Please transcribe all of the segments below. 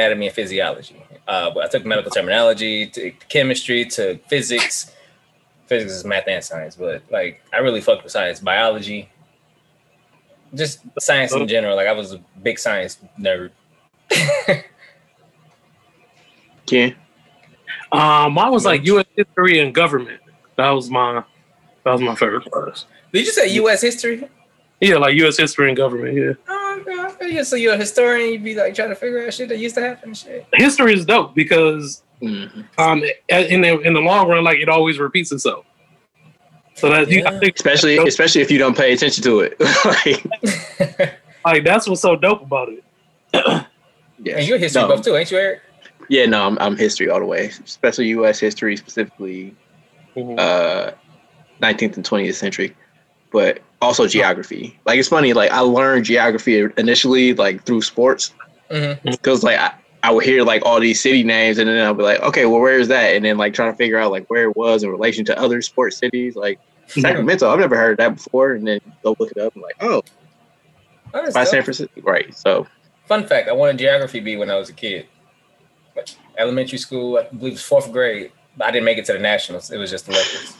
anatomy and physiology. But I took medical terminology, to chemistry, to physics. Physics is math and science, but like I really fucked with science, biology, just science in general. Like I was a big science nerd. Yeah. I was like U.S. history and government. That was my favorite class. Did you say U.S. history? Yeah, like U.S. history and government. Yeah. Oh god. Yeah. So you're a historian. You'd be like trying to figure out shit that used to happen. And shit. History is dope because in the long run, like it always repeats itself. So that especially if you don't pay attention to it. like that's what's so dope about it. Yeah. And you're a history buff too, ain't you, Eric? Yeah, no, I'm history all the way, especially U.S. history, specifically 19th and 20th century, but also geography. Like, it's funny, like, I learned geography initially, like, through sports, because, like, I would hear, like, all these city names, and then I'd be like, okay, well, where is that? And then, like, trying to figure out, like, where it was in relation to other sports cities, like, Sacramento, I've never heard of that before, and then go look it up, and like, oh, by San Francisco, right, so. Fun fact, I won a geography B when I was a kid. Elementary school, I believe it was 4th grade. I didn't make it to the nationals. It was just electives.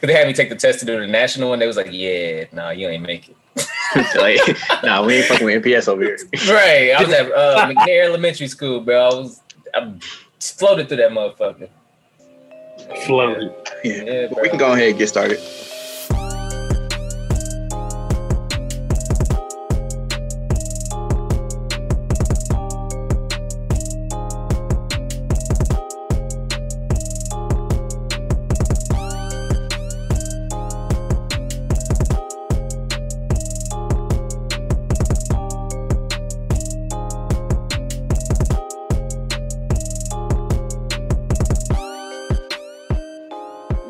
They had me take the test to do the national one. They was like, "Yeah, nah, you ain't make it." Like, nah, we ain't fucking with NPS over here. Right? I was at McNair Elementary School, bro. I floated through that motherfucker. Floated. Yeah. Well, we can go ahead and get started.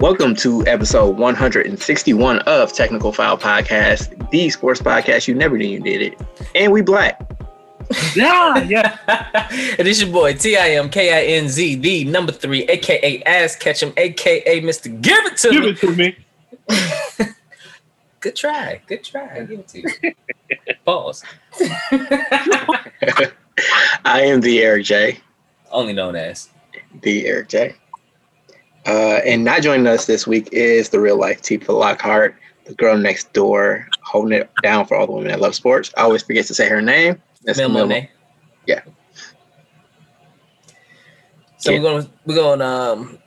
Welcome to episode 161 of Technical File Podcast, the sports podcast you never knew you did it. And we black. Yeah. And it's your boy, TIMKINZ, the number 3, a.k.a. Ass Ketchum, a.k.a. Mr. Give It To Me. Give it to me. Good try. Good try. Give it to you. Pause. I am the Eric J. Only known as. The Eric J. And not joining us this week is the real life T for Lockhart, the girl next door, holding it down for all the women that love sports. I always forget to say her name. That's Mel. Yeah. So yeah. We're going.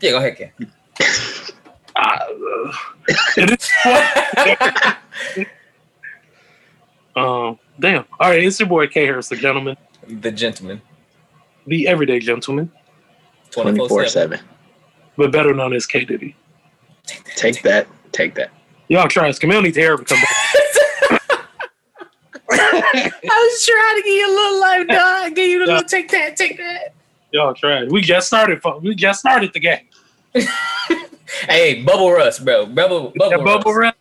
Yeah, go ahead, Ken. Damn. All right, it's your boy K Harris, the gentleman. The gentleman. The everyday gentleman. 24/7, but better known as K Diddy. Take that. Y'all try us. Camille needs hair to come back. I was trying to give you a little life, dog. Give you a little take that. Y'all tried. We just started the game. Hey, bubble rust, bro. Bubble rust.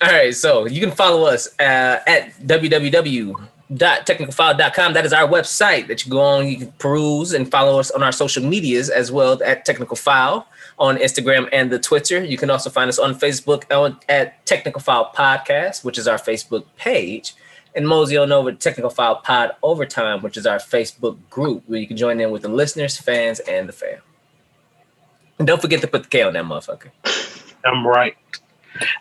All right, so you can follow us at www.technicalfile.com. That is our website that you go on, you can peruse and follow us on our social medias as well at Technical File on Instagram and the Twitter. You can also find us on Facebook at Technical File Podcast, which is our Facebook page, and mosey on over to Technical File Pod Overtime, which is our Facebook group where you can join in with the listeners, fans, and the fam. And don't forget to put the K on that motherfucker. I'm right.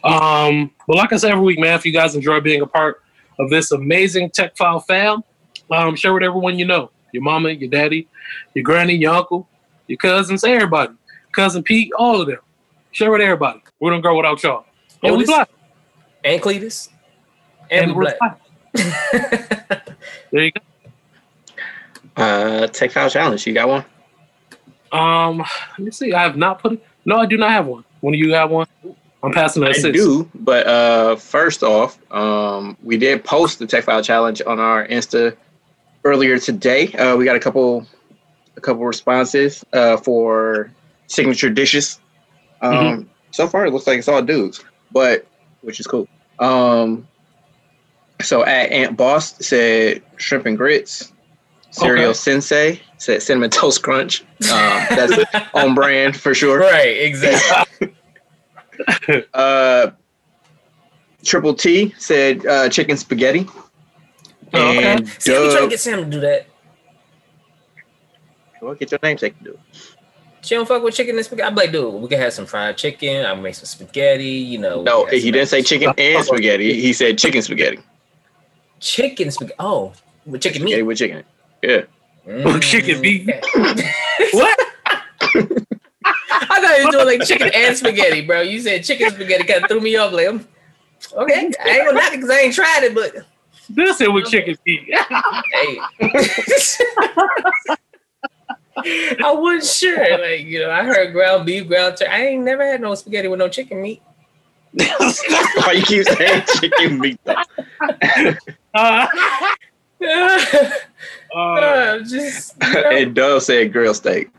But like I said every week, man, if you guys enjoy being a part of this amazing Tech File fam, share with everyone you know. Your mama, your daddy, your granny, your uncle, your cousins, everybody. Cousin Pete, all of them. Share with everybody. We don't grow without y'all. And Otis, we black. And Cletus. And we're black. There you go. Tech File Challenge, you got one? Let me see. I have not put it. No, I do not have one. When do you have one? I'm passing that. I do, but first off, we did post the Tech File Challenge on our Insta earlier today. We got a couple responses for signature dishes. So far, it looks like it's all dudes, but which is cool. So at Aunt Boss said shrimp and grits. Cereal Sensei said cinnamon toast crunch. That's on brand for sure. Right, exactly. Triple T said chicken spaghetti. Oh, okay. And Sam, we trying to get Sam to do that. Well, get your namesake to do it. She don't fuck with chicken and spaghetti. I'm like, dude, we can have some fried chicken. I'll make some spaghetti, you know. No, he didn't say chicken and spaghetti. He said chicken spaghetti. Chicken spaghetti. Oh, with chicken meat. With chicken. Yeah. Mm. Chicken meat. What? I thought you were doing like chicken and spaghetti, bro. You said chicken spaghetti kind of threw me off. Like, okay, I ain't gonna knock it because I ain't tried it, but. This is with chicken feet. Hey. I wasn't sure. Like, you know, I heard ground beef, ground turkey. I ain't never had no spaghetti with no chicken meat. That's why you keep saying chicken meat, though. You know. And Dove said grill steak.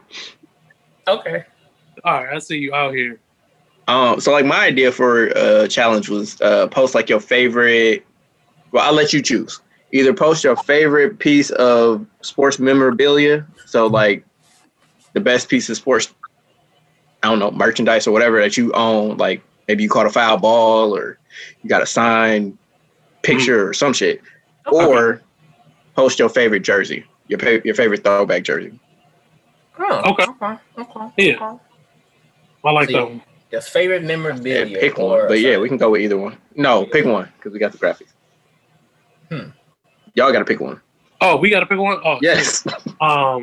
Okay. All right, I see you out here. So, like, my idea for a challenge was post, like, your favorite. Well, I'll let you choose. Either post your favorite piece of sports memorabilia, so like the best piece of sports, I don't know, merchandise or whatever that you own, like maybe you caught a foul ball or you got a signed picture or some shit, or post your favorite jersey, your favorite throwback jersey. Oh, okay. Yeah. Okay. I like that one. Your favorite memorabilia. Yeah, pick one, but yeah, we can go with either one. No, pick one because we got the graphics. Y'all gotta pick one. Oh, we gotta pick one? Oh, yes. I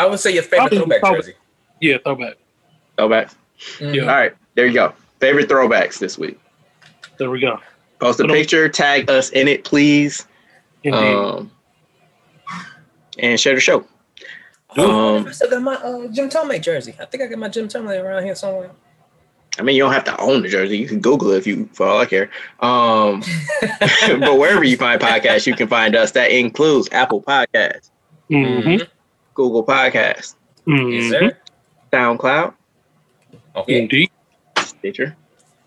would say your favorite throwback jersey. Yeah, throwback. Mm-hmm. Yeah. All right, there you go. Favorite throwbacks this week. There we go. Post a picture, tag us in it, please. And share the show. Oh, I still got my Jim Tomei jersey. I think I got my Jim Tomei around here somewhere. I mean, you don't have to own the jersey. You can Google it for all I care. But wherever you find podcasts, you can find us. That includes Apple Podcasts, Google Podcasts, yes, sir. SoundCloud, okay. Stitcher,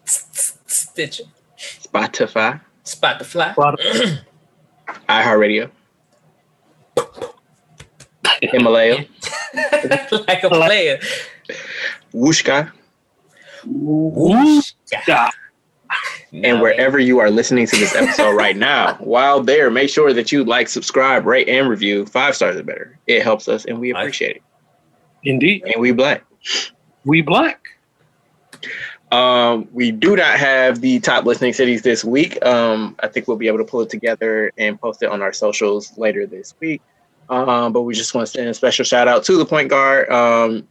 Spotify. iHeartRadio, Himalaya, like a player, Wooshka. And wherever you are listening to this episode right now, while there, make sure that you like, subscribe, rate, and review. 5 stars are better. It helps us, and we appreciate it. Indeed. And we black. We do not have the top listening cities this week. I think we'll be able to pull it together and post it on our socials later this week. But we just want to send a special shout out to the point guard.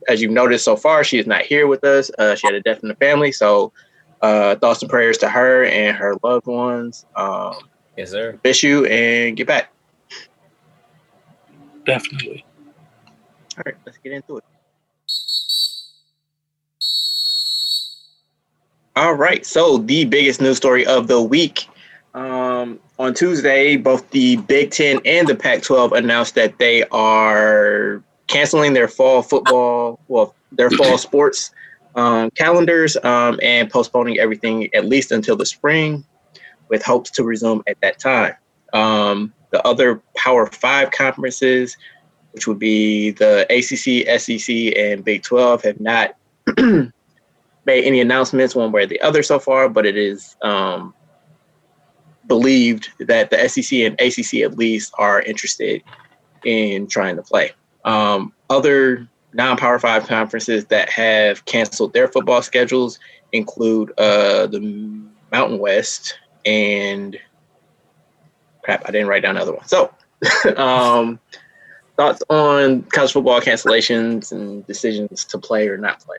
As you've noticed so far, she is not here with us. She had a death in the family. So thoughts and prayers to her and her loved ones. Yes, sir. Miss you and get back. Definitely. All right, let's get into it. All right. So the biggest news story of the week. On Tuesday, both the Big Ten and the Pac-12 announced that they are canceling their fall football, their fall sports calendars and postponing everything at least until the spring with hopes to resume at that time. The other Power 5 conferences, which would be the ACC, SEC, and Big 12, have not made any announcements one way or the other so far, but it is believed that the SEC and ACC at least are interested in trying to play. Other non-Power 5 conferences that have canceled their football schedules include the Mountain West and crap, I didn't write down the other one. So thoughts on college football cancellations and decisions to play or not play?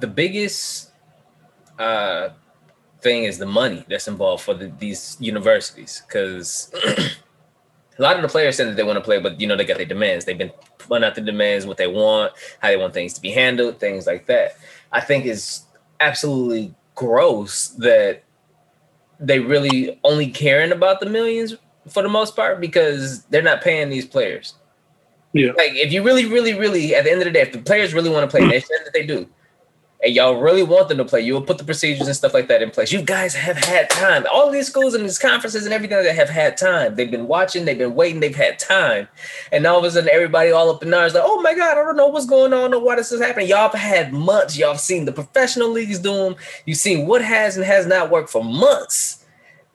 The biggest thing is the money that's involved for these universities, because a lot of the players said that they want to play, but you know, they got their demands. They've been putting out the demands, what they want, how they want things to be handled, things like that. I think it's absolutely gross that they really only caring about the millions for the most part, because they're not paying these players. Yeah. Like if you really, really, really, at the end of the day, if the players really want to play, they said that they do. and y'all really want them to play, you will put the procedures and stuff like that in place. You guys have had time. All these schools and these conferences and everything, they have had time. They've been watching, they've been waiting, they've had time. And all of a sudden, everybody all up in arms like, oh my God, I don't know what's going on, I don't know why this is happening. Y'all have had months. Y'all have seen the professional leagues do them. You've seen what has and has not worked for months.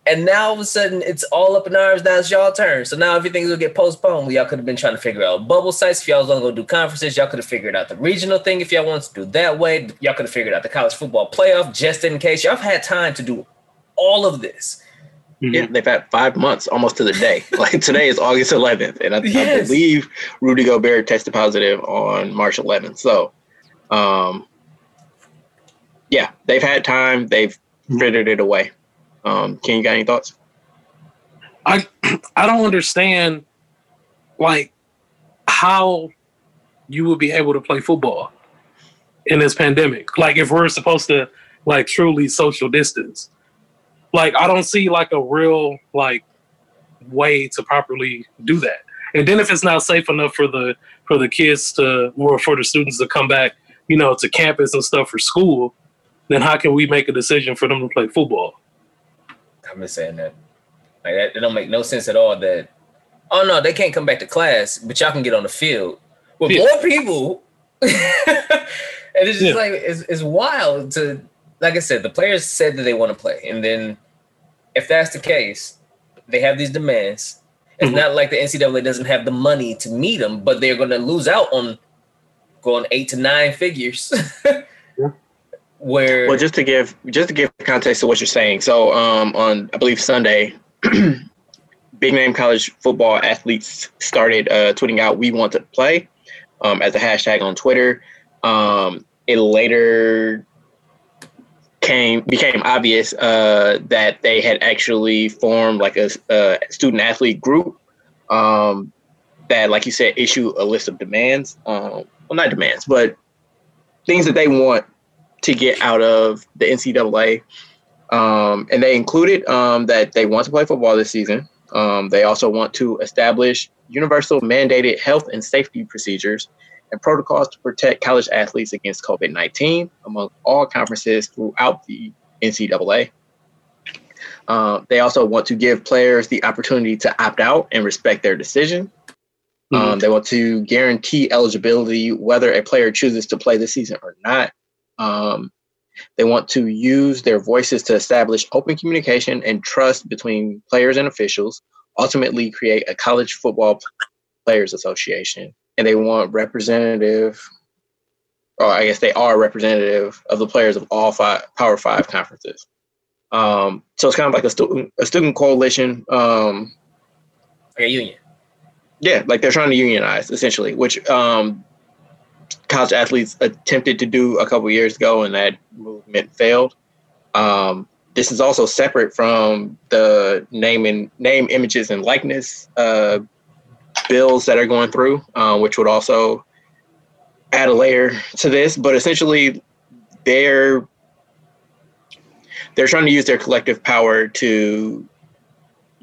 And now all of a sudden, it's all up in arms. Now it's y'all turn. So now everything's going to get postponed. Y'all could have been trying to figure out bubble sites. If y'all was going to go do conferences, y'all could have figured out the regional thing. If y'all wanted to do that way, y'all could have figured out the college football playoff just in case. Y'all have had time to do all of this. Mm-hmm. Yeah, they've had 5 months almost to the day. Like today is August 11th. And I believe Rudy Gobert tested positive on March 11th. So, yeah, they've had time. They've frittered it away. Ken, you got any thoughts? I don't understand, like, how you will be able to play football in this pandemic. Like, if we're supposed to, like, truly social distance. Like, I don't see, like, a real, like, way to properly do that. And then if it's not safe enough for the kids to, or for the students to come back, you know, to campus and stuff for school, then how can we make a decision for them to play football? I've been saying that. Like, that it don't make no sense at all that, oh, no, they can't come back to class, but y'all can get on the field with more people. And it's just like, it's wild to, like I said, the players said that they want to play. And then if that's the case, they have these demands. It's not like the NCAA doesn't have the money to meet them, but they're going to lose out on going 8 to 9 figures. Where, well, just to give context to what you're saying, so on I believe Sunday, big name college football athletes started tweeting out "We want to play" as a hashtag on Twitter. It later became obvious that they had actually formed like a student athlete group that, like you said, issue a list of demands. Well, not demands, but things that they want to get out of the NCAA. And they included that they want to play football this season. They also want to establish universal mandated health and safety procedures and protocols to protect college athletes against COVID-19 among all conferences throughout the NCAA. They also want to give players the opportunity to opt out and respect their decision. They want to guarantee eligibility, whether a player chooses to play this season or not. They want to use their voices to establish open communication and trust between players and officials, ultimately create a college football players association. And they want representative of the players of all five Power Five conferences. So it's kind of like a student coalition. Like a union. Yeah, like they're trying to unionize, essentially, which college athletes attempted to do a couple years ago, and that movement failed. This is also separate from the name, images, and likeness bills that are going through, which would also add a layer to this. But essentially, they're trying to use their collective power to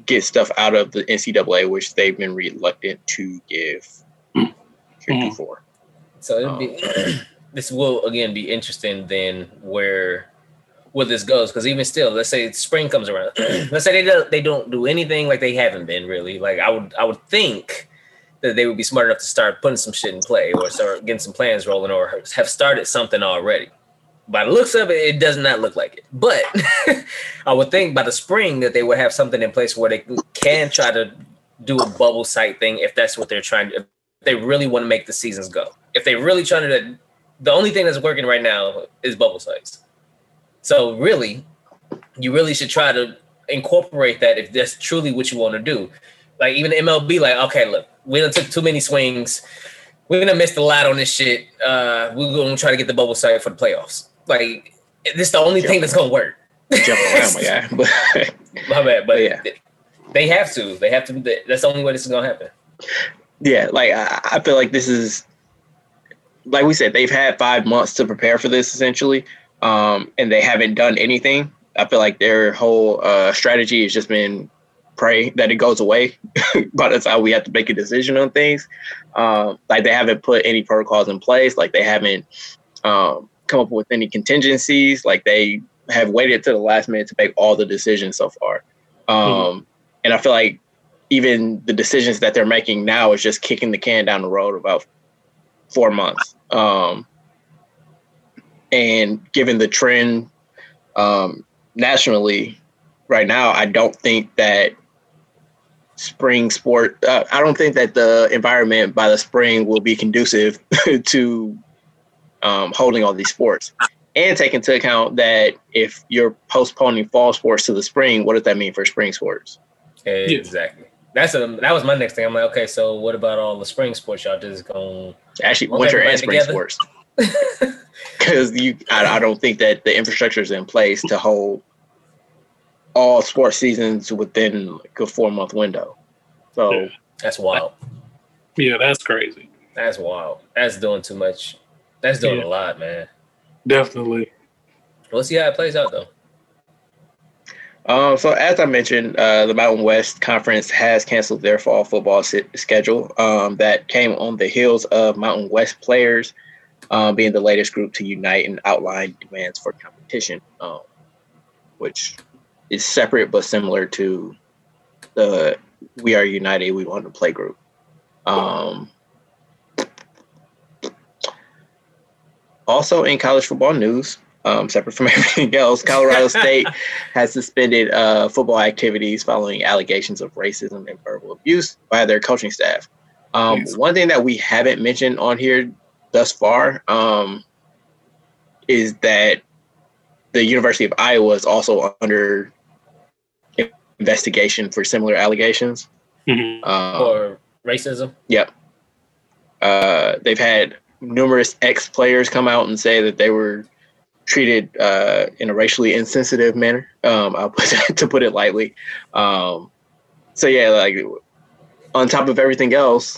get stuff out of the NCAA, which they've been reluctant to give heretofore. So it'll be, this will, again, be interesting then where this goes. Because even still, let's say spring comes around. Let's say they don't do anything like they haven't been, really. Like, I would think that they would be smart enough to start putting some shit in play or start getting some plans rolling or have started something already. By the looks of it, it does not look like it. But I would think by the spring that they would have something in place where they can try to do a bubble site thing if that's what they're trying to do. They really want to make the seasons go. If they really trying to, the only thing that's working right now is bubble sites. So really, you really should try to incorporate that if that's truly what you want to do. Like even MLB, like, okay, look, we done took too many swings. We're going to miss a lot on this shit. We're going to try to get the bubble site for the playoffs. Like, this is the only thing that's going to work. Jump around, my guy. My bad, but yeah. They have to. They have to. That's the only way this is going to happen. Yeah, like I feel like this is, like we said, they've had 5 months to prepare for this essentially, and they haven't done anything. I feel like their whole strategy has just been pray that it goes away, but that's how we have to make a decision on things. Like they haven't put any protocols in place. Like they haven't come up with any contingencies. Like, they have waited to the last minute to make all the decisions so far. And I feel like even the decisions that they're making now is just kicking the can down the road about 4 months. And given the trend nationally right now, I don't think that the environment by the spring will be conducive to holding all these sports. And take into account that if you're postponing fall sports to the spring, what does that mean for spring sports? Exactly. That was my next thing. I'm like, okay, so what about all the spring sports? Y'all just going to actually winter and spring together? Sports. Because I don't think that the infrastructure is in place to hold all sports seasons within like a 4 month window. So yeah. That's wild. Yeah, that's crazy. That's wild. That's doing too much. That's doing a lot, man. Definitely. We'll see how it plays out, though. So as I mentioned, the Mountain West Conference has canceled their fall football schedule that came on the heels of Mountain West players being the latest group to unite and outline demands for competition, which is separate but similar to the We Are United, We Want to Play group. Also in college football news, separate from everything else, Colorado State has suspended football activities following allegations of racism and verbal abuse by their coaching staff. One thing that we haven't mentioned on here thus far is that the University of Iowa is also under investigation for similar allegations. Or racism? Yep. They've had numerous ex-players come out and say that they were treated in a racially insensitive manner. To put it lightly. So yeah, like on top of everything else,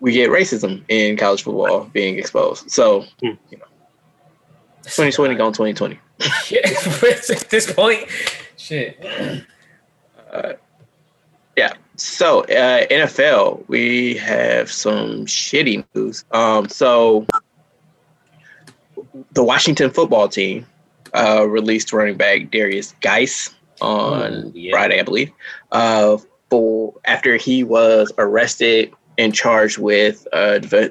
we get racism in college football being exposed. So 2020 gone 2020. At this point, shit. Yeah. So NFL, we have some shitty news. So the Washington football team released running back Darius Geis on Friday, I believe, after he was arrested and charged with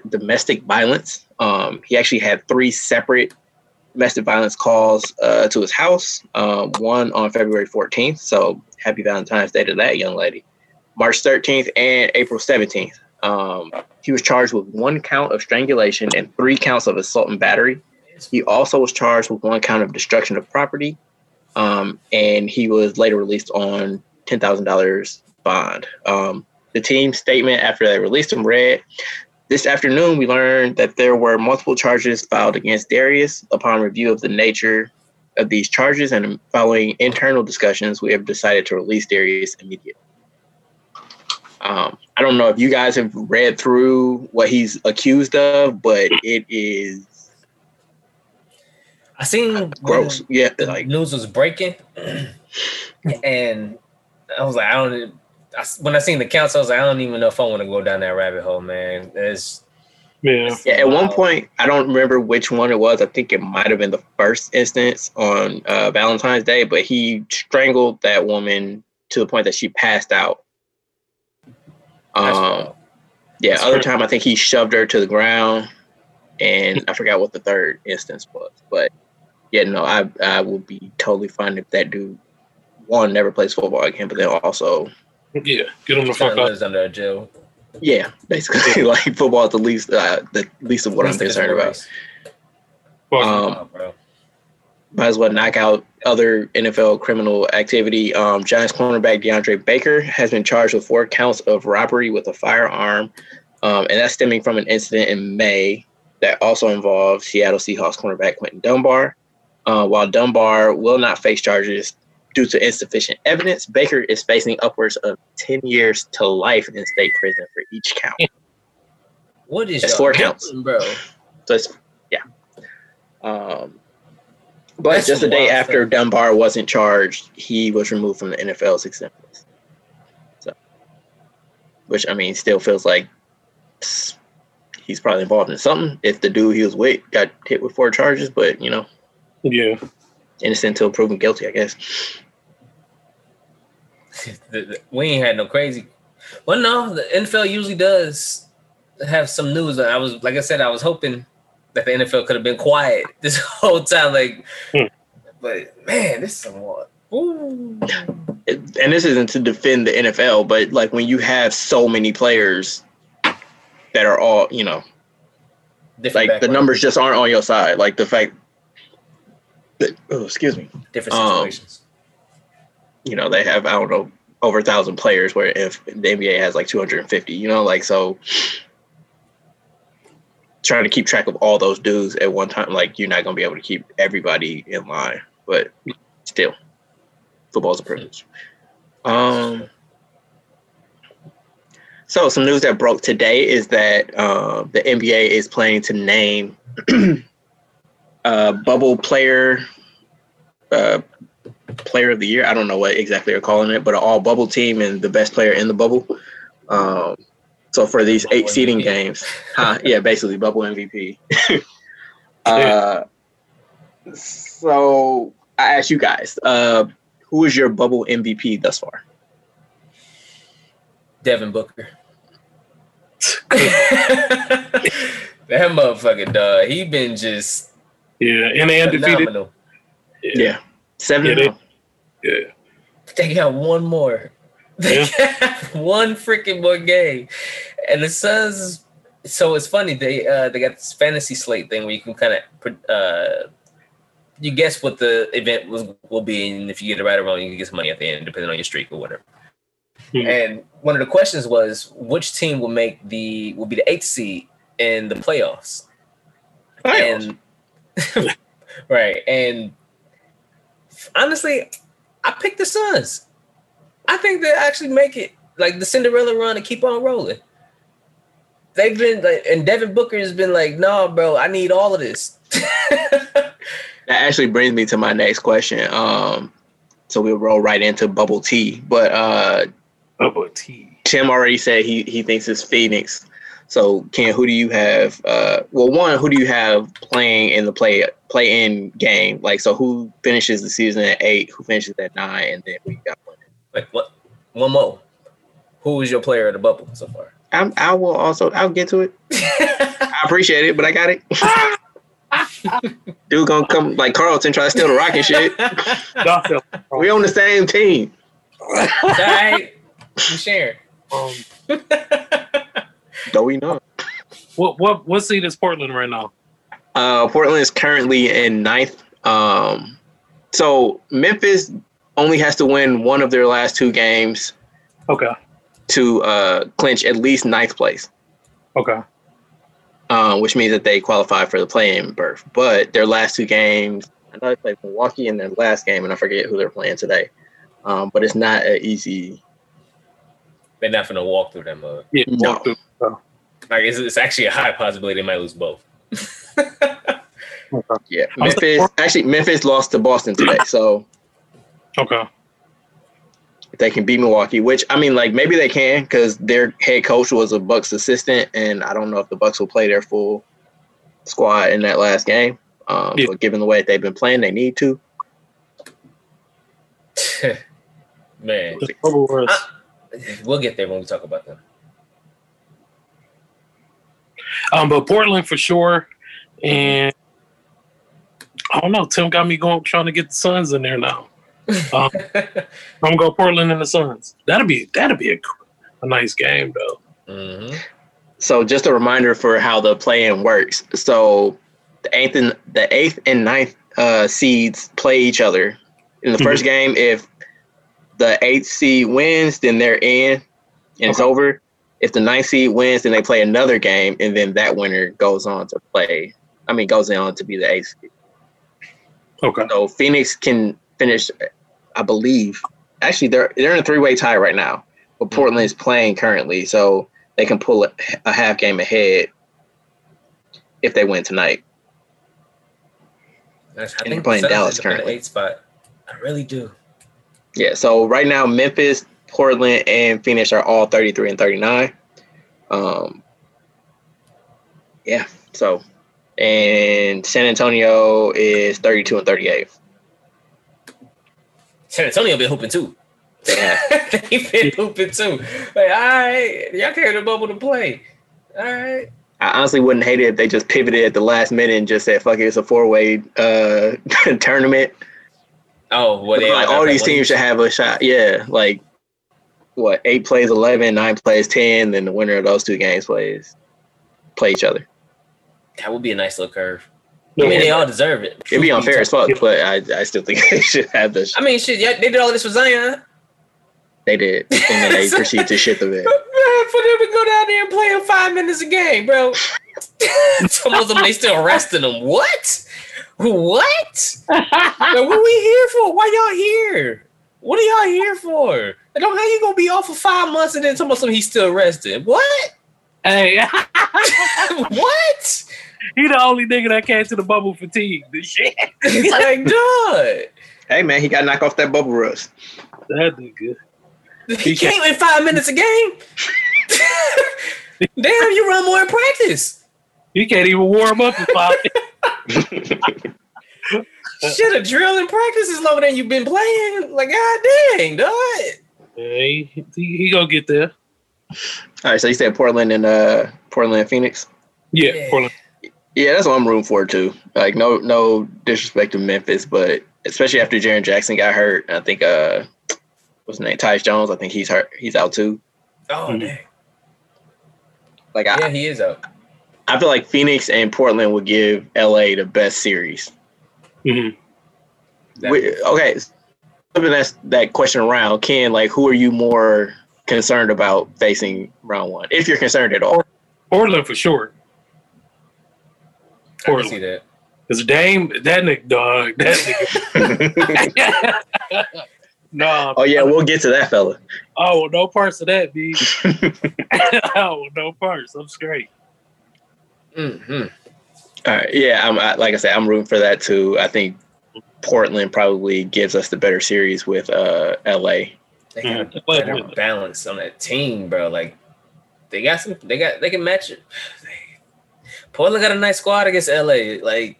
domestic violence. He actually had 3 separate domestic violence calls to his house, one on February 14th. So happy Valentine's Day to that young lady. March 13th and April 17th. He was charged with 1 count of strangulation and 3 counts of assault and battery. He also was charged with 1 count of destruction of property, and he was later released on $10,000 bond. The team's statement after they released him read, "This afternoon we learned that there were multiple charges filed against Darius. Upon review of the nature of these charges and following internal discussions, we have decided to release Darius immediately." I don't know if you guys have read through what he's accused of, but it is. I seen gross. The news was breaking, and I was like, when I seen the counts, I was like, I don't even know if I want to go down that rabbit hole, man. At one point, I don't remember which one it was. I think it might have been the first instance on Valentine's Day, but he strangled that woman to the point that she passed out. Other time I think he shoved her to the ground, and I forgot what the third instance was. But I would be totally fine if that dude never plays football again, but then also get him the fuck out under a jail. Yeah, basically like football is the least of what I'm concerned about. Might as well knock out other NFL criminal activity. Giants cornerback DeAndre Baker has been charged with 4 counts of robbery with a firearm, and that's stemming from an incident in May that also involved Seattle Seahawks cornerback Quentin Dunbar. While Dunbar will not face charges due to insufficient evidence, Baker is facing upwards of 10 years to life in state prison for each count. What is that's 4 counts, bro? So it's, yeah. But that's just the day after Dunbar wasn't charged, he was removed from the NFL's exemption list. So, which, I mean, still feels like he's probably involved in something. If the dude he was with got hit with 4 charges, but, you know. Yeah. Innocent until proven guilty, I guess. We ain't had no crazy. Well, no, the NFL usually does have some news. I was hoping that the NFL could have been quiet this whole time. But man, this is somewhat. Ooh. And this isn't to defend the NFL, but like when you have so many players that are all, you know, different, like the numbers just aren't on your side. Like the fact that, different situations. You know, they have, I don't know, over 1,000 players, where if the NBA has like 250, you know, like, so trying to keep track of all those dudes at one time, like you're not going to be able to keep everybody in line, but still. Football's a privilege. So some news that broke today is that the NBA is planning to name bubble player of the year. I don't know what exactly they're calling it, but an all bubble team and the best player in the bubble. So for these 8 seeding games, yeah, basically bubble MVP. So I asked you guys, who is your bubble MVP thus far? Devin Booker. That motherfucker, dog. He been just and they undefeated. Yeah. 7-0. Yeah. They got one more. They got one freaking more game. And the Suns, so it's funny, they got this fantasy slate thing where you can kind of you guess what the event will be, and if you get it right or wrong, you can get some money at the end, depending on your streak or whatever. Mm-hmm. And one of the questions was, which team will be the 8th seed in the playoffs? And right. And honestly, I picked the Suns. I think they actually make it, like the Cinderella run, and keep on rolling. They've been like, and Devin Booker has been like, "No, bro, I need all of this." That actually brings me to my next question. So we'll roll right into bubble tea. But bubble tea. Tim already said he thinks it's Phoenix. So Ken, who do you have? Who do you have playing in the play-in game? Like, so who finishes the season at 8? Who finishes at 9? And then we got one. Like what? One more. Who is your player of the bubble so far? I'll get to it. I appreciate it, but I got it. Dude gonna come like Carlton, try to steal the Rock and shit. We on the same team. All right, we share. Do we know? What seed is Portland right now? Portland is currently in 9th. So Memphis only has to win one of their last 2 games. Okay. To clinch at least 9th place. Okay. Which means that they qualify for the play-in berth. But their last 2 games, I know they played Milwaukee in their last game, and I forget who they're playing today. But it's not an easy. They're not going to walk through them. No. Like, it's actually a high possibility they might lose both. Yeah. Memphis lost to Boston today, so. Okay. They can beat Milwaukee, which, I mean, like, maybe they can, because their head coach was a Bucks assistant, and I don't know if the Bucks will play their full squad in that last game. But given the way that they've been playing, they need to. Man. We'll get there when we talk about them. But Portland for sure, and I don't know, Tim got me going trying to get the Suns in there now. I'm gonna go Portland and the Suns. That'll be a nice game though. Mm-hmm. So just a reminder for how the play-in works. So the eighth and ninth seeds play each other in the first game. If the 8th seed wins, then they're in, and it's over. If the 9th seed wins, then they play another game, and then that winner goes on to be the 8th seed. Okay. So Phoenix can finish, I believe. Actually, they're in a 3-way tie right now, but Portland is playing currently, so they can pull a half game ahead if they win tonight. I think they're playing Dallas currently. 8th spot. I really do. Yeah. So right now, Memphis, Portland, and Phoenix are all 33 and 39. Yeah. So, and San Antonio is 32-38. San Antonio been hooping too. Yeah. They've been hooping too. Like, all right, y'all carry the bubble to play. All right. I honestly wouldn't hate it if they just pivoted at the last minute and just said, "Fuck it, it's a four-way tournament." Oh, well, like, all these teams should have a shot. Yeah, like what? 8 plays 11, 9 plays 10, then the winner of those two games play each other. That would be a nice little curve. Yeah. I mean, they all deserve it. It'd be unfair as fuck, but I still think they should have the. I mean, shit, yeah, they did all this for Zion. They did, and then they proceed to shit the bed. For them to go down there and play 5 minutes a game, bro. Some of them, they still arresting them. What? What we here for? Why y'all here? What are y'all here for? I don't know how you gonna be off for 5 months and then someone he's still arrested. What? Hey, what? He the only nigga that came to the bubble fatigued. The shit. Like, dude. Hey man, he got knocked off that bubble rust. That'd be good. He can't win 5 minutes a game. Damn, you run more in practice. You can't even warm up in 5 minutes. Shit, a drill in practice is longer than you've been playing. Like, god dang, dog. Hey, he gonna get there. All right, so you said Portland and Phoenix? Yeah, Portland. Yeah, that's what I'm rooting for too. Like, no disrespect to Memphis, but especially after Jaren Jackson got hurt, I think what's his name? Tyus Jones. I think he's hurt. He's out too. Oh, mm-hmm. Dang. Like, yeah, he is out. I feel like Phoenix and Portland would give LA the best series. Mm-hmm. Okay. Flipping that question around, Ken, like, who are you more concerned about facing round one? If you're concerned at all. Portland for sure. Portland. I can see that. Because Dame, that nigga, dog. That nigga. No. Oh yeah, we'll get to that, fella. Oh, no parts of that, B. Oh, no parts. I'm straight. Mm-hmm. All right. Yeah, like I said, I'm rooting for that too. I think Portland probably gives us the better series with LA. They got a balance on that team, bro. Like they can match it. Portland got a nice squad against LA. Like,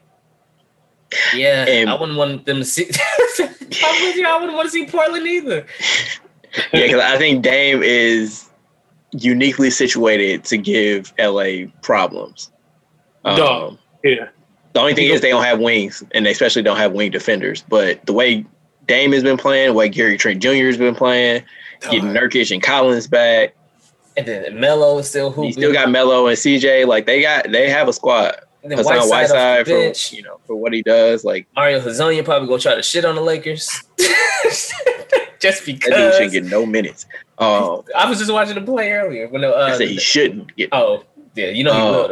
yeah, and I wouldn't want them to see. I wouldn't want to see Portland either. Yeah, because I think Dame is uniquely situated to give LA problems. Yeah. The only thing is they don't have wings, and they especially don't have wing defenders. But the way Dame has been playing, the way Gary Trent Jr. has been playing, getting Nurkic and Collins back, and then Melo is still hooping. You still got Melo and CJ. Like they have a squad. And then Whiteside for, you know, for what he does, like Mario Hezonja probably gonna try to shit on the Lakers just because that dude shouldn't get no minutes. I was just watching him play earlier when I said he shouldn't get. Oh yeah, you know he will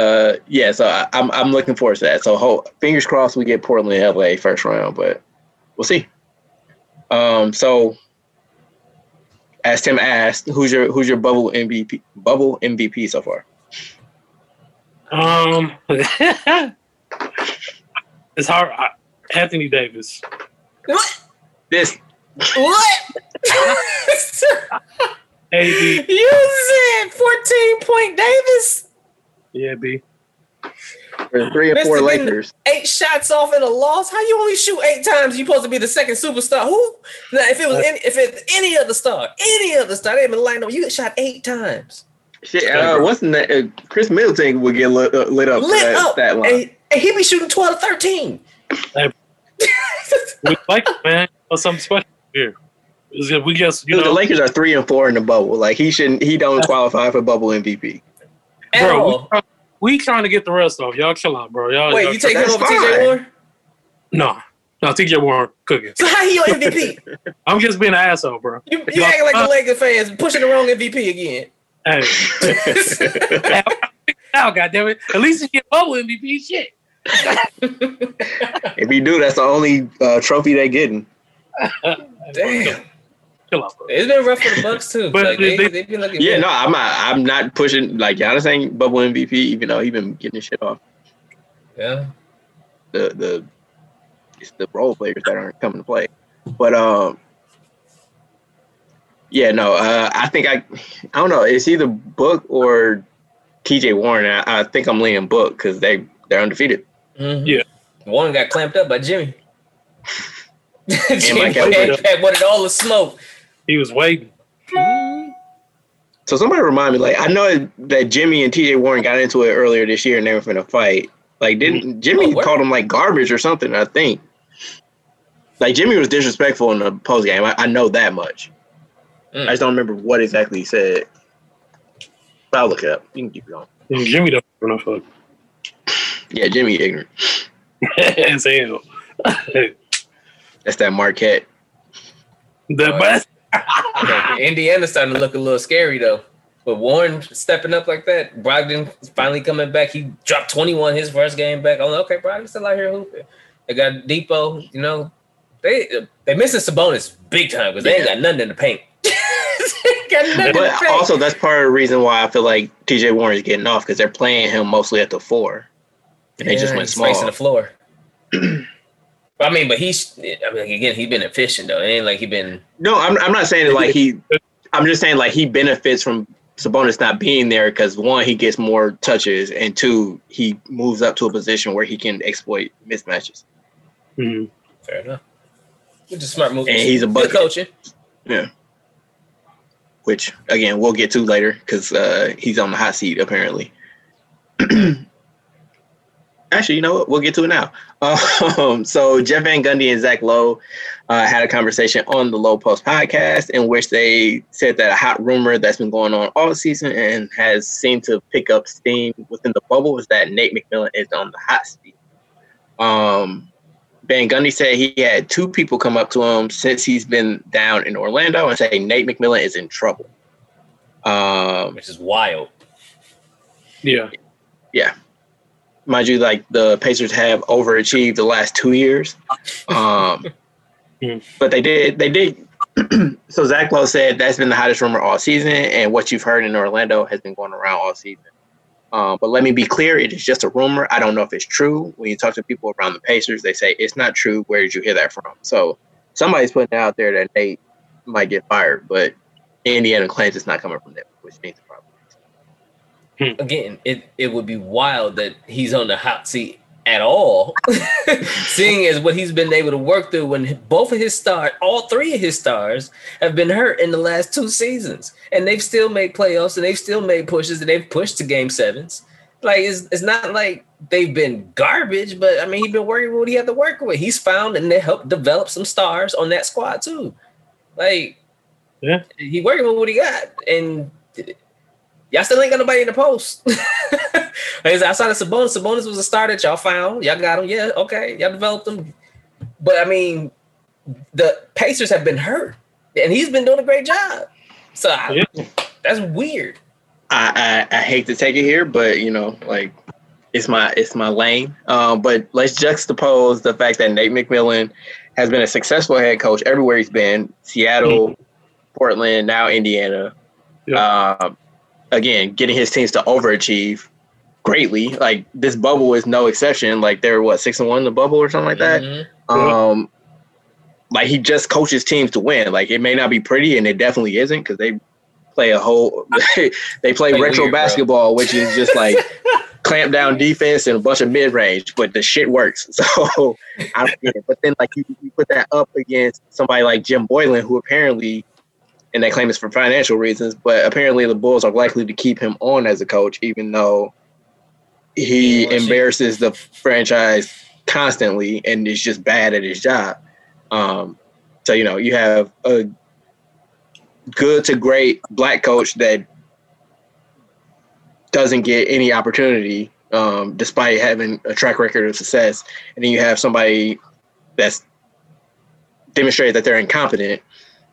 though. Yeah. So I'm looking forward to that. So fingers crossed we get Portland and LA first round, but we'll see. So as Tim asked, who's your bubble MVP so far? It's hard. Anthony Davis. What? This. What? AB. You said 14-point Davis. Yeah, B. For 3 or 4 Lakers. 8 shots off in a loss. How you only shoot 8 times? You supposed to be the second superstar. Who? Now, if it's any other star, they been lining up. You shot 8 times. Shit, what's that? Chris Middleton would get lit up. That line. And he be shooting 12 or 13. We like it, man. Or something special here. We guess, you know, the Lakers are 3 and 4 in the bubble. Like he don't qualify for bubble MVP. Bro, we trying to get the rest off. Y'all chill out, bro. Wait, you take him over TJ Warren? No, TJ Warren cooking. So how he your MVP? I'm just being an asshole, bro. You acting like the Lakers fans pushing the wrong MVP again. Hey, now, goddammit! At least you get bubble MVP shit. If you do, that's the only trophy they getting. Damn, it's been rough for the Bucks too. But like, they been looking bad. No, I'm not pushing. Like Giannis ain't bubble MVP, even though he been getting his shit off. Yeah, it's the role players that aren't coming to play, but I think I don't know. It's either Book or TJ Warren. I think I'm leaning Book because they're undefeated. Mm-hmm. Yeah. Warren got clamped up by Jimmy. Jimmy had wanted all the smoke. He was waiting. So somebody remind me, like, I know that Jimmy and TJ Warren got into it earlier this year and they were finna fight. Like, didn't Jimmy called him like garbage or something, I think. Like, Jimmy was disrespectful in the postgame. I know that much. I just don't remember what exactly he said. But I'll look it up. You can keep going. Jimmy don't give a fuck. Yeah, Jimmy ignorant. That's him. That's that Marquette. The best. Okay. Indiana's starting to look a little scary, though. But Warren stepping up like that. Brogdon finally coming back. He dropped 21 his first game back. I'm like, okay, Brogdon's still out here hooping. They got Depot, you know. They missing Sabonis big time because they ain't got nothing in the paint. But also, that's part of the reason why I feel like TJ Warren is getting off because they're playing him mostly at the four. And they just went small. Spacing the floor. Again, he's been efficient, though. It ain't like he been... No, I'm not saying that, like, he... I'm just saying, like, he benefits from Sabonis not being there because, one, he gets more touches, and two, he moves up to a position where he can exploit mismatches. Mm-hmm. Fair enough. Which is a smart move. And he's a bucket. Good coaching. Yeah. Which, again, we'll get to later because he's on the hot seat, apparently. Actually, you know what? We'll get to it now. So Jeff Van Gundy and Zach Lowe had a conversation on the Low Post podcast in which they said that a hot rumor that's been going on all season and has seemed to pick up steam within the bubble is that Nate McMillan is on the hot seat. Van Gundy said he had two people come up to him since he's been down in Orlando and say Nate McMillan is in trouble. Which is wild. Yeah. Yeah. Mind you, like, the Pacers have overachieved the last 2 years. But they did. So Zach Lowe said that's been the hottest rumor all season, and what you've heard in Orlando has been going around all season. But let me be clear, it is just a rumor. I don't know if it's true. When you talk to people around the Pacers, they say it's not true. Where did you hear that from? So somebody's putting it out there that Nate might get fired, but Indiana claims it's not coming from them, which means the problem. Again, it would be wild that he's on the hot seat at all, seeing as what he's been able to work through when all three of his stars have been hurt in the last two seasons, and they've still made playoffs, and they've still made pushes, and they've pushed to Game 7s. Like, it's not like they've been garbage, but, I mean, he's been working with what he had to work with. He's found and they helped develop some stars on that squad, too. Like, yeah, he's working with what he got, and... Y'all still ain't got nobody in the post. Outside of Sabonis. Sabonis was a star that y'all found. Y'all got him. Yeah, okay. Y'all developed him. But, I mean, the Pacers have been hurt, and he's been doing a great job. So, that's weird. I hate to take it here, but, you know, like, it's my lane. But let's juxtapose the fact that Nate McMillan has been a successful head coach everywhere he's been. Seattle, Portland, now Indiana. Yeah. Again, getting his teams to overachieve greatly. Like, this bubble is no exception. Like, they're, 6-1 in the bubble or something like that? Mm-hmm. Like, he just coaches teams to win. Like, it may not be pretty, and it definitely isn't, because they play play retro weird, basketball, bro. Which is just, like, clamp down defense and a bunch of mid-range, but the shit works. So, I don't get it. But then, like, you put that up against somebody like Jim Boylan, who apparently... And they claim it's for financial reasons, but apparently the Bulls are likely to keep him on as a coach, even though he embarrasses the franchise constantly and is just bad at his job. So, you know, you have a good to great black coach that doesn't get any opportunity despite having a track record of success. And then you have somebody that's demonstrated that they're incompetent,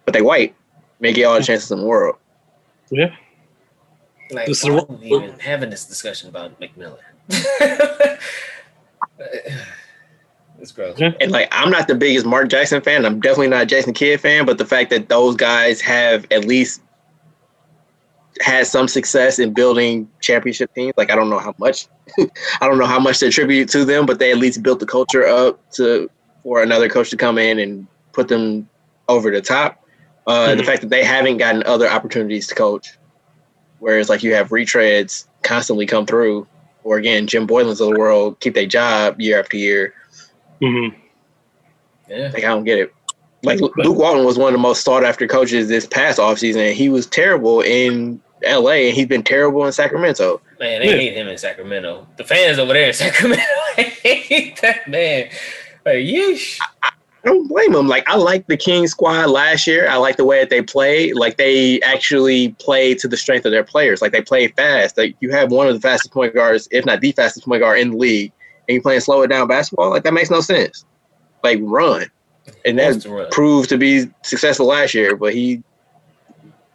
but they white. May get all the chances in the world. Yeah. Like, why are we even having this discussion about McMillan? It's gross. Yeah. And, like, I'm not the biggest Mark Jackson fan. I'm definitely not a Jason Kidd fan. But the fact that those guys have at least had some success in building championship teams, like, I don't know how much to attribute to them, but they at least built the culture up for another coach to come in and put them over the top. The fact that they haven't gotten other opportunities to coach, whereas, like, you have retreads constantly come through, or again, Jim Boylan's of the world keep their job year after year. Mm-hmm. Yeah. Like, I don't get it. Like, Luke Walton was one of the most sought-after coaches this past offseason, and he was terrible in L.A., and he's been terrible in Sacramento. Man, they hate him in Sacramento. The fans over there in Sacramento, I hate that man. Like, yeesh. I don't blame him. Like, I liked the Kings squad last year. I liked the way that they played. Like, they actually played to the strength of their players. Like, they played fast. Like, you have one of the fastest point guards, if not the fastest point guard in the league, and you're playing slow-down basketball? Like, that makes no sense. Like, run. And that proved to be successful last year, but he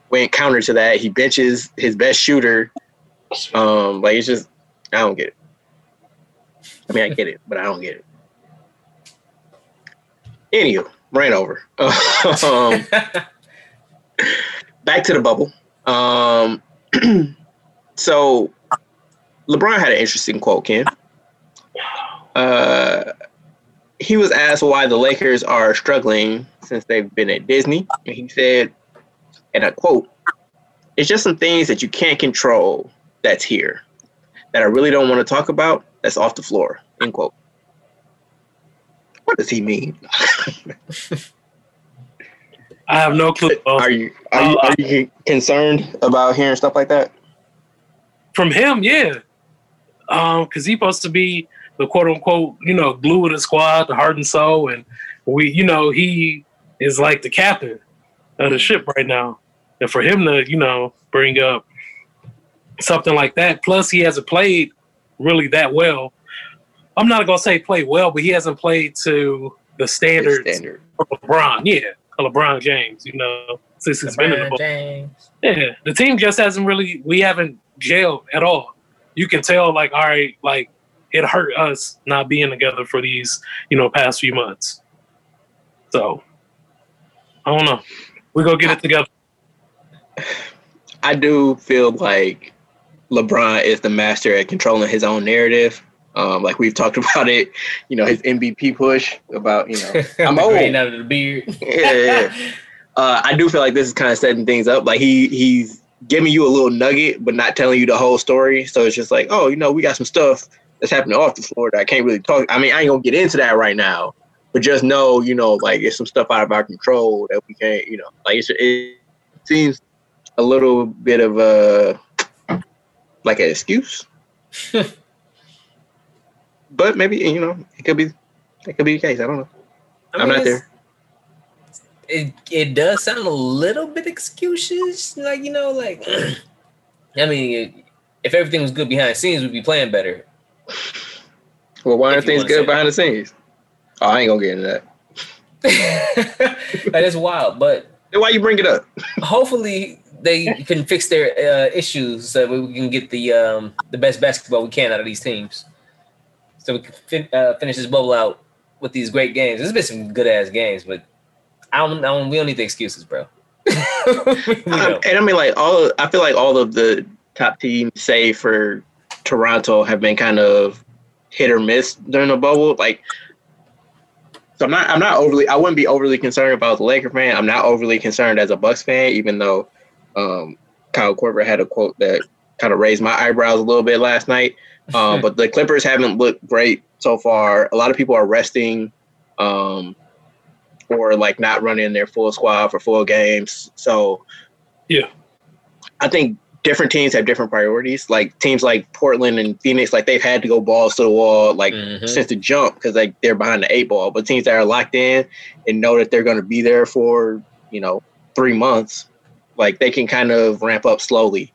went counter to that. He benches his best shooter. Like, it's just, I don't get it. I mean, I get it, but I don't get it. Anywho, ran over. Back to the bubble. So, LeBron had an interesting quote, Ken. He was asked why the Lakers are struggling since they've been at Disney. And he said, and I quote, "It's just some things that you can't control that's here that I really don't want to talk about. That's off the floor," end quote. What does he mean? I have no clue. Are you concerned about hearing stuff like that? From him, yeah. Because he's supposed to be the quote-unquote, you know, glue of the squad, the heart and soul. And, we, you know, he is like the captain of the ship right now. And for him to, you know, bring up something like that, plus he hasn't played really that well. I'm not going to say play well, but he hasn't played to the standard of LeBron. Yeah, LeBron James, you know, since he's been in the bubble. Yeah, the team just hasn't really – we haven't gelled at all. You can tell, like, all right, like, it hurt us not being together for these, you know, past few months. So, I don't know. We're going to get it together. I do feel like LeBron is the master at controlling his own narrative. Like we've talked about it, you know, his MVP push about, you know, I'm old. Out of the beard. Yeah. I do feel like this is kind of setting things up. Like he's giving you a little nugget, but not telling you the whole story. So it's just like, oh, you know, we got some stuff that's happening off the floor that I can't really talk. I mean, I ain't going to get into that right now, but just know, you know, like it's some stuff out of our control that we can't, you know, like it seems a little bit of a, like an excuse. But maybe, you know, it could be the case. I don't know. I'm not there. It does sound a little bit excuses, like, you know, like I mean, if everything was good behind the scenes, we'd be playing better. Well, why aren't things good behind the scenes? Oh, I ain't gonna get into that. That is wild, but then why you bring it up? Hopefully, they can fix their issues so we can get the best basketball we can out of these teams. So we can finish this bubble out with these great games. There's been some good-ass games, but we don't need the excuses, bro. And I mean, like, I feel like all of the top teams, say, for Toronto have been kind of hit or miss during the bubble. Like, so I wouldn't be overly concerned about the Lakers fan. I'm not overly concerned as a Bucks fan, even though Kyle Korver had a quote that kind of raised my eyebrows a little bit last night. But the Clippers haven't looked great so far. A lot of people are resting or, like, not running their full squad for full games. So, yeah, I think different teams have different priorities. Like, teams like Portland and Phoenix, like, they've had to go balls to the wall, like, since the jump because, like, they're behind the eight ball. But teams that are locked in and know that they're going to be there for, you know, 3 months, like, they can kind of ramp up slowly.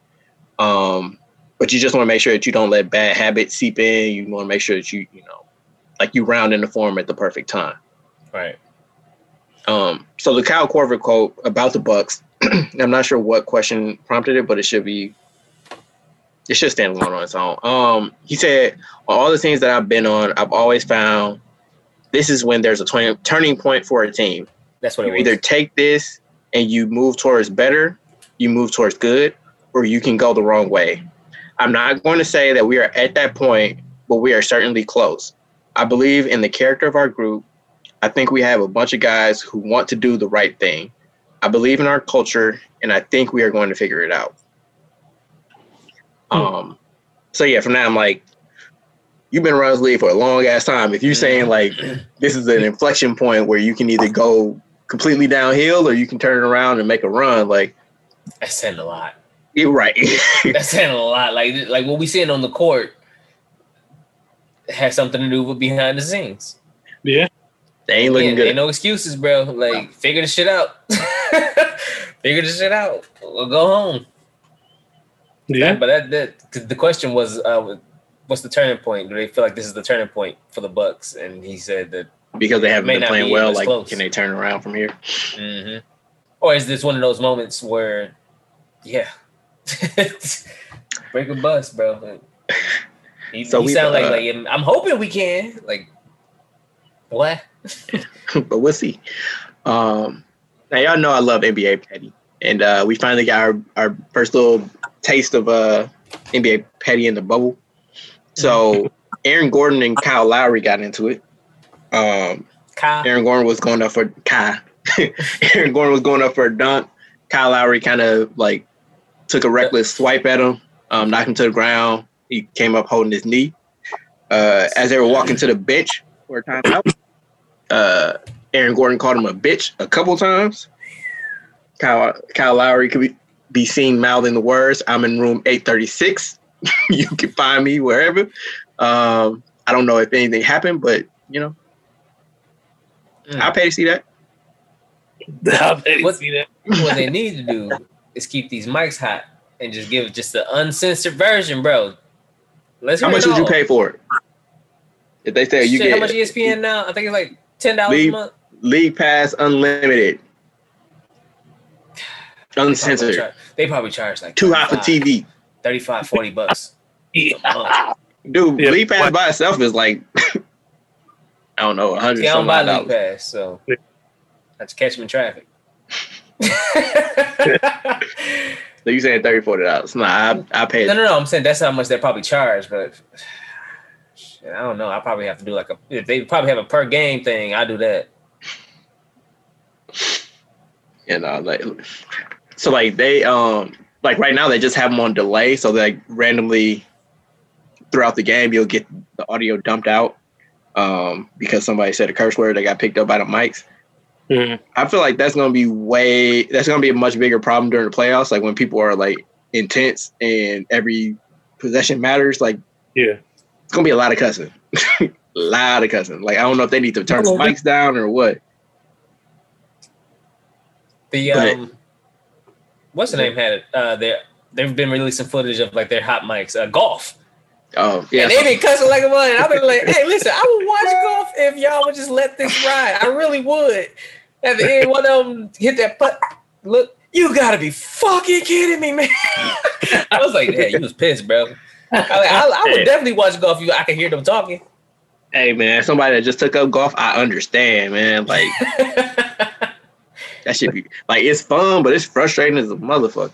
But you just want to make sure that you don't let bad habits seep in. You want to make sure that you know, like you round in the form at the perfect time. Right. So the Kyle Korver quote about the Bucks, I'm not sure what question prompted it, but it should stand alone on its own. He said, on all the things that I've been on, I've always found this is when there's a turning point for a team. That's what it was. You either take this and you move towards better, you move towards good, or you can go the wrong way. I'm not going to say that we are at that point, but we are certainly close. I believe in the character of our group. I think we have a bunch of guys who want to do the right thing. I believe in our culture, and I think we are going to figure it out. So yeah, from now I'm like, you've been around this league for a long ass time. If you're saying like this is an inflection point where you can either go completely downhill or you can turn it around and make a run, like that's saying a lot. You're right. That's saying a lot. Like what we seeing on the court has something to do with behind the scenes. Yeah. They ain't looking good. Ain't no excuses, bro. Like, no. Figure this shit out. Figure this shit out. We'll go home. Yeah. But the question was, what's the turning point? Do they feel like this is the turning point for the Bucks? And he said that because they haven't been playing well, like, close. Can they turn around from here? Mm-hmm. Or is this one of those moments where, yeah, break a bus, bro? Like, he sound like I'm hoping we can. Like, what? But we'll see. Now y'all know I love NBA Petty, and we finally got our first little taste of NBA Petty in the bubble. So Aaron Gordon and Kyle Lowry got into it. Aaron Gordon was going up for Aaron Gordon was going up for a dunk. Kyle Lowry kind of like took a reckless swipe at him, knocked him to the ground. He came up holding his knee. As they were walking to the bench for a timeout, Aaron Gordon called him a bitch a couple times. Kyle Lowry could be seen mouthing the words, "I'm in room 836. You can find me wherever." I don't know if anything happened, but, you know, I'll pay to see that. I'll pay to see that. What they need to do is keep these mics hot and just give just the uncensored version, bro. Let's how much would you pay for it? If they say you get how much ESPN now? I think it's like $10 a month. League Pass Unlimited. Uncensored. They probably charge like too hot for TV. $35, $40 yeah. Dude, yeah. League Pass by itself is like I don't know, $100. I don't buy League Pass, so that's catch them in traffic. So you saying $30, $40? No, I paid. No. I'm saying that's how much they probably charge, but shit, I don't know. I probably have to do like if they probably have a per game thing. I do that. You know, like so, like they like right now they just have them on delay, so they like, randomly throughout the game you'll get the audio dumped out because somebody said a curse word that got picked up by the mics. Mm-hmm. I feel like that's going to be a much bigger problem during the playoffs. Like when people are like intense and every possession matters, like, yeah, it's going to be a lot of cussing, a lot of cussing. Like, I don't know if they need to turn the mics down or what. What's the name had it? They've been releasing footage of like their hot mics, golf. Oh, yeah. And they been cussing like a mother. I've been like, hey, listen, I would watch golf if y'all would just let this ride. I really would. At the end, one of them hit that putt. Look, you gotta be fucking kidding me, man. I was like, yeah, you was pissed, bro. I would definitely watch golf if I could hear them talking. Hey, man, somebody that just took up golf, I understand, man. Like, that should be like, it's fun, but it's frustrating as a motherfucker.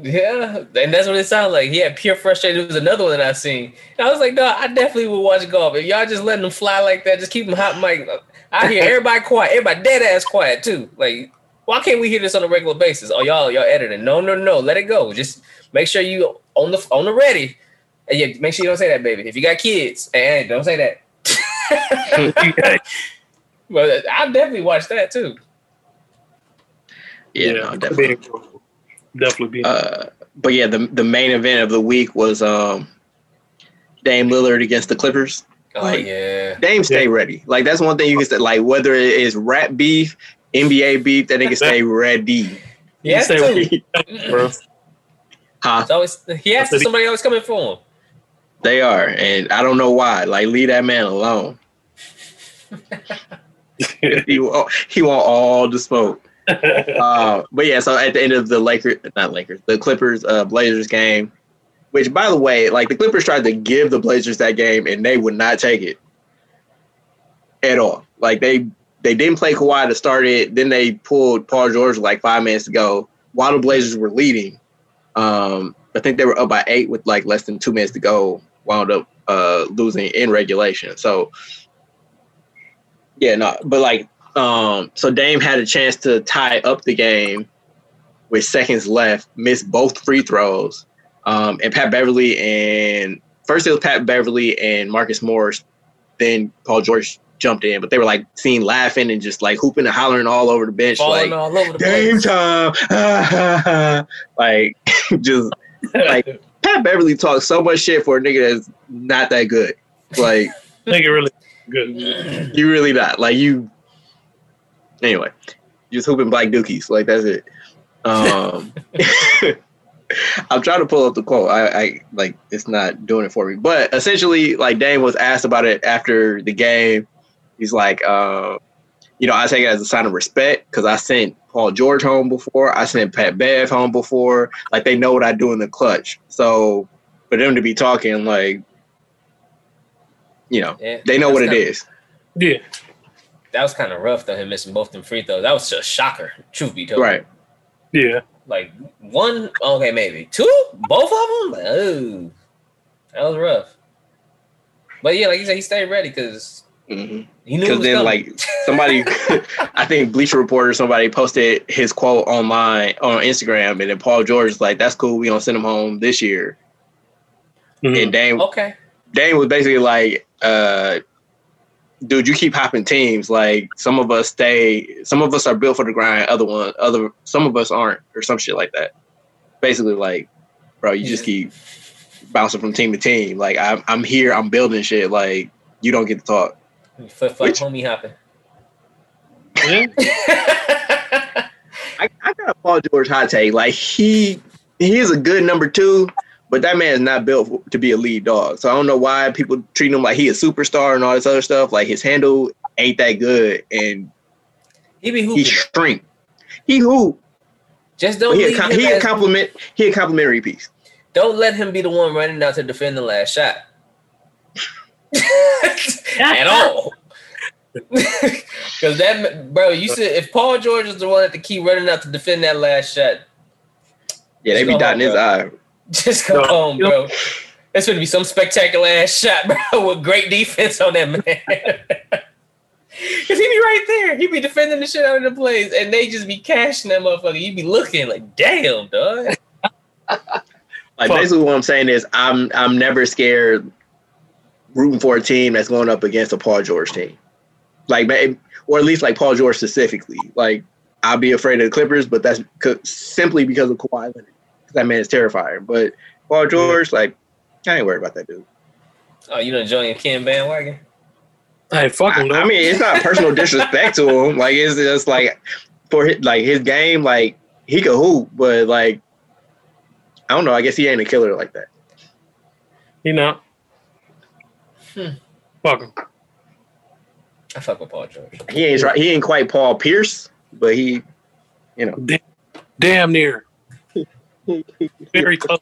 Yeah, and that's what it sounded like. He had pure frustration. It was another one that I seen. And I was like, no, I definitely would watch golf. If y'all just letting them fly like that, just keep them hot mic. I hear everybody quiet. Everybody dead ass quiet too. Like, why can't we hear this on a regular basis? Oh, y'all editing. No. Let it go. Just make sure you on the ready. And yeah, make sure you don't say that, baby. If you got kids, and don't say that. Well, I definitely watch that too. Yeah, no, definitely. Definitely. But yeah, the main event of the week was Dame Lillard against the Clippers. Oh, like, yeah. Dame stay ready. Like, that's one thing you can say. Like, whether it is rap beef, NBA beef, that nigga stay ready. Yeah, stay ready. Bro. Huh? He has somebody always coming for him. They are, and I don't know why. Like, leave that man alone. he want all the smoke. But yeah, so at the end of the Clippers Blazers game, which by the way, like the Clippers tried to give the Blazers that game and they would not take it at all. Like they didn't play Kawhi to start it, then they pulled Paul George like 5 minutes to go while the Blazers were leading. I think they were up by 8 with like less than 2 minutes to go, wound up losing in regulation. So yeah, no, but like so Dame had a chance to tie up the game with seconds left, missed both free throws, And Pat Beverly and first it was Pat Beverly and Marcus Morris. Then Paul George jumped in, but they were like seen laughing and just like hooping and hollering all over the bench. Falling all over the game place. Time. Like just like Pat Beverly talks so much shit for a nigga that's not that good. Like nigga really good. You really not. Like you anyway. Just hooping black dookies. Like that's it. I'm trying to pull up the quote. I like it's not doing it for me, but essentially, like Dame was asked about it after the game. He's like, I take it as a sign of respect because I sent Paul George home before. I sent Pat Bev home before. Like they know what I do in the clutch. So for them to be talking, like, they know what it is. Yeah, that was kind of rough though. Him missing both them free throws. That was just a shocker. Truth be told, right? Yeah. Like one, okay, maybe two, both of them. Oh, that was rough. But yeah, like you said, he stayed ready because he knew. Because then, coming. Like somebody, I think Bleacher Report or somebody posted his quote online on Instagram, and then Paul George was like, "That's cool. We gonna send him home this year." Mm-hmm. And Dame was basically like, "Dude, you keep hopping teams. Like some of us stay, some of us are built for the grind. Some of us aren't, or some shit like that. Basically, like, bro, you just keep bouncing from team to team. Like I'm here, I'm building shit. Like you don't get to talk. Flip, homie hopping. I got a Paul George hot take. Like he is a good number two. But that man is not built to be a lead dog. So I don't know why people treat him like he a superstar and all this other stuff. Like his handle ain't that good. And he shrink. He hoop. Just don't leave him. He a complimentary piece. Don't let him be the one running out to defend the last shot. At all. Because you said if Paul George is the one at the key running out to defend that last shot. Yeah, they be dotting his eye. Just go home, bro. That's going to be some spectacular ass shot, bro, with great defense on that man. Because he be right there. He be defending the shit out of the plays, and they just be cashing that motherfucker. You be looking like, damn, dog. Like, basically what I'm saying is I'm never scared rooting for a team that's going up against a Paul George team. Like, or at least like Paul George specifically. Like, I'll be afraid of the Clippers, but that's simply because of Kawhi Leonard. That man is terrifying. But Paul George, like, I ain't worried about that dude. Oh, you done join your Ken bandwagon? I ain't fucking know. I mean, it's not personal disrespect to him. Like, it's just like for his game, like he could hoop, but like I don't know. I guess he ain't a killer like that. You know. Fuck him. I fuck with Paul George. He ain't quite Paul Pierce, but he, damn near. Very close.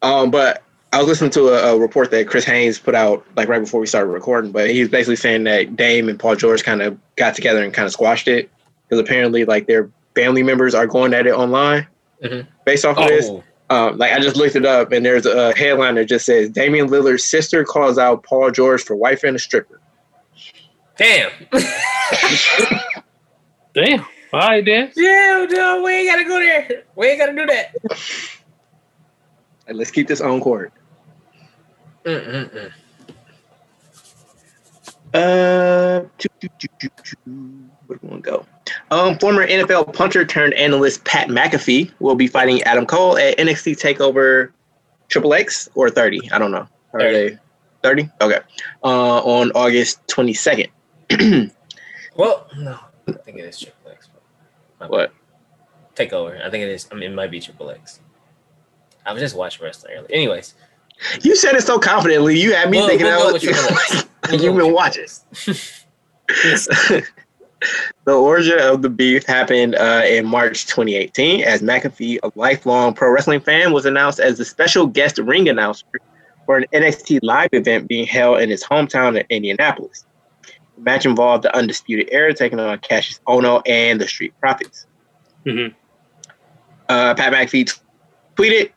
But I was listening to a report that Chris Haynes put out like right before we started recording, but he was basically saying that Dame and Paul George kind of got together and kind of squashed it because apparently like their family members are going at it online based off of this. Like I just looked it up and there's a headline that just says Damian Lillard's sister calls out Paul George for wife and a stripper. Damn. Damn. All right, then. Yeah, dude, we ain't got to go there. We ain't got to do that. And let's keep this on court. Where do we want to go? Former NFL punter turned analyst Pat McAfee will be fighting Adam Cole at NXT TakeOver XXX or 30. I don't know. Are 30. They 30? Okay. On August 22nd. Well, no. I think it is XXX. What? TakeOver. I think it is. I mean, it might be XXX. I was just watching wrestling earlier. Anyways. You said it so confidently. You had me thinking that you've been watching. The origin of the beef happened in March 2018 as McAfee, a lifelong pro wrestling fan, was announced as the special guest ring announcer for an NXT live event being held in his hometown of Indianapolis. The match involved the Undisputed Era taking on Cassius Ohno and the Street Profits. Pat McAfee tweeted,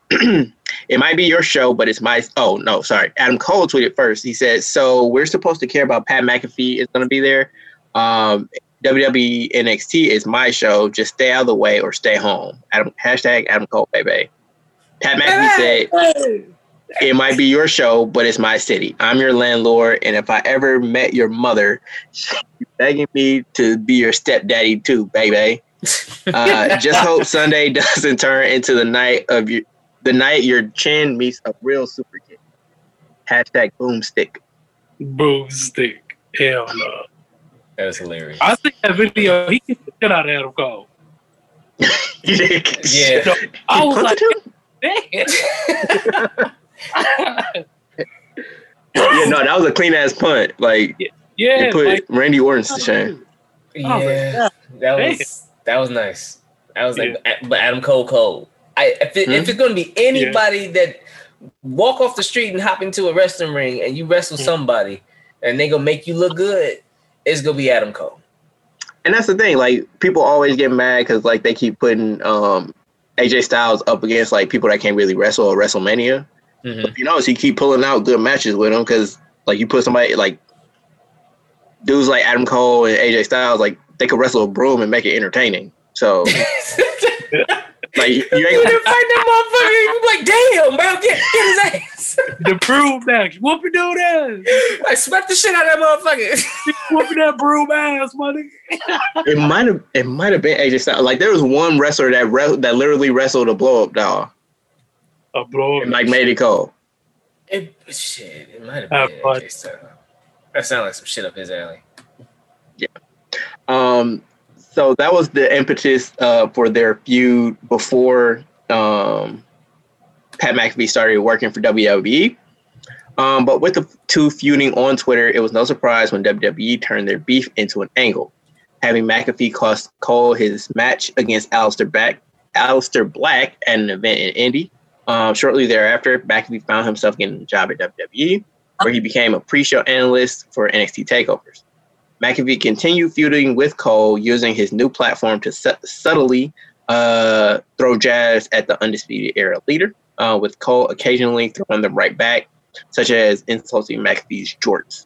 "It might be your show, but it's my." Oh no, sorry. Adam Cole tweeted first. He said, "So we're supposed to care about Pat McAfee is going to be there. WWE NXT is my show. Just stay out of the way or stay home." Adam Cole, baby. Pat McAfee said, it might be your show, but it's my city. I'm your landlord, and if I ever met your mother, she's begging me to be your stepdaddy too, baby. Just hope Sunday doesn't turn into the night of your chin meets a real super kid. Hashtag boomstick. Boomstick. Hell no. That was hilarious. I think that video, he kicked the shit out of Adam Cole. Yeah. So I was like, damn. Yeah, no, that was a clean ass punt. Like, yeah, put like, Randy Orton to shame. Yeah, that was nice. I was like, but Adam Cole. If it's gonna be anybody that walk off the street and hop into a wrestling ring and you wrestle somebody and they gonna make you look good, it's gonna be Adam Cole. And that's the thing. Like, people always get mad because like they keep putting AJ Styles up against like people that can't really wrestle or WrestleMania. Mm-hmm. But you notice he keep pulling out good matches with him because, like, you put somebody like dudes like Adam Cole and AJ Styles, like they could wrestle a broom and make it entertaining. So like you ain't gonna fight that motherfucker. You like, damn, bro, get his ass. The broom match, whooping dude ass. Like, smack the shit out of that motherfucker. Whooping that broom ass, money. It might have been AJ Styles. Like, there was one wrestler that literally wrestled a blow up doll. And like made it cold. It might have been AJ Styles. That sounds like some shit up his alley. Yeah. So that was the impetus for their feud before Pat McAfee started working for WWE. But with the two feuding on Twitter, it was no surprise when WWE turned their beef into an angle, having McAfee cost Cole his match against Aleister Black at an event in Indy. Shortly thereafter, McAfee found himself getting a job at WWE, where he became a pre-show analyst for NXT takeovers. McAfee continued feuding with Cole, using his new platform to subtly throw jabs at the Undisputed Era leader, with Cole occasionally throwing them right back, such as insulting McAfee's jorts.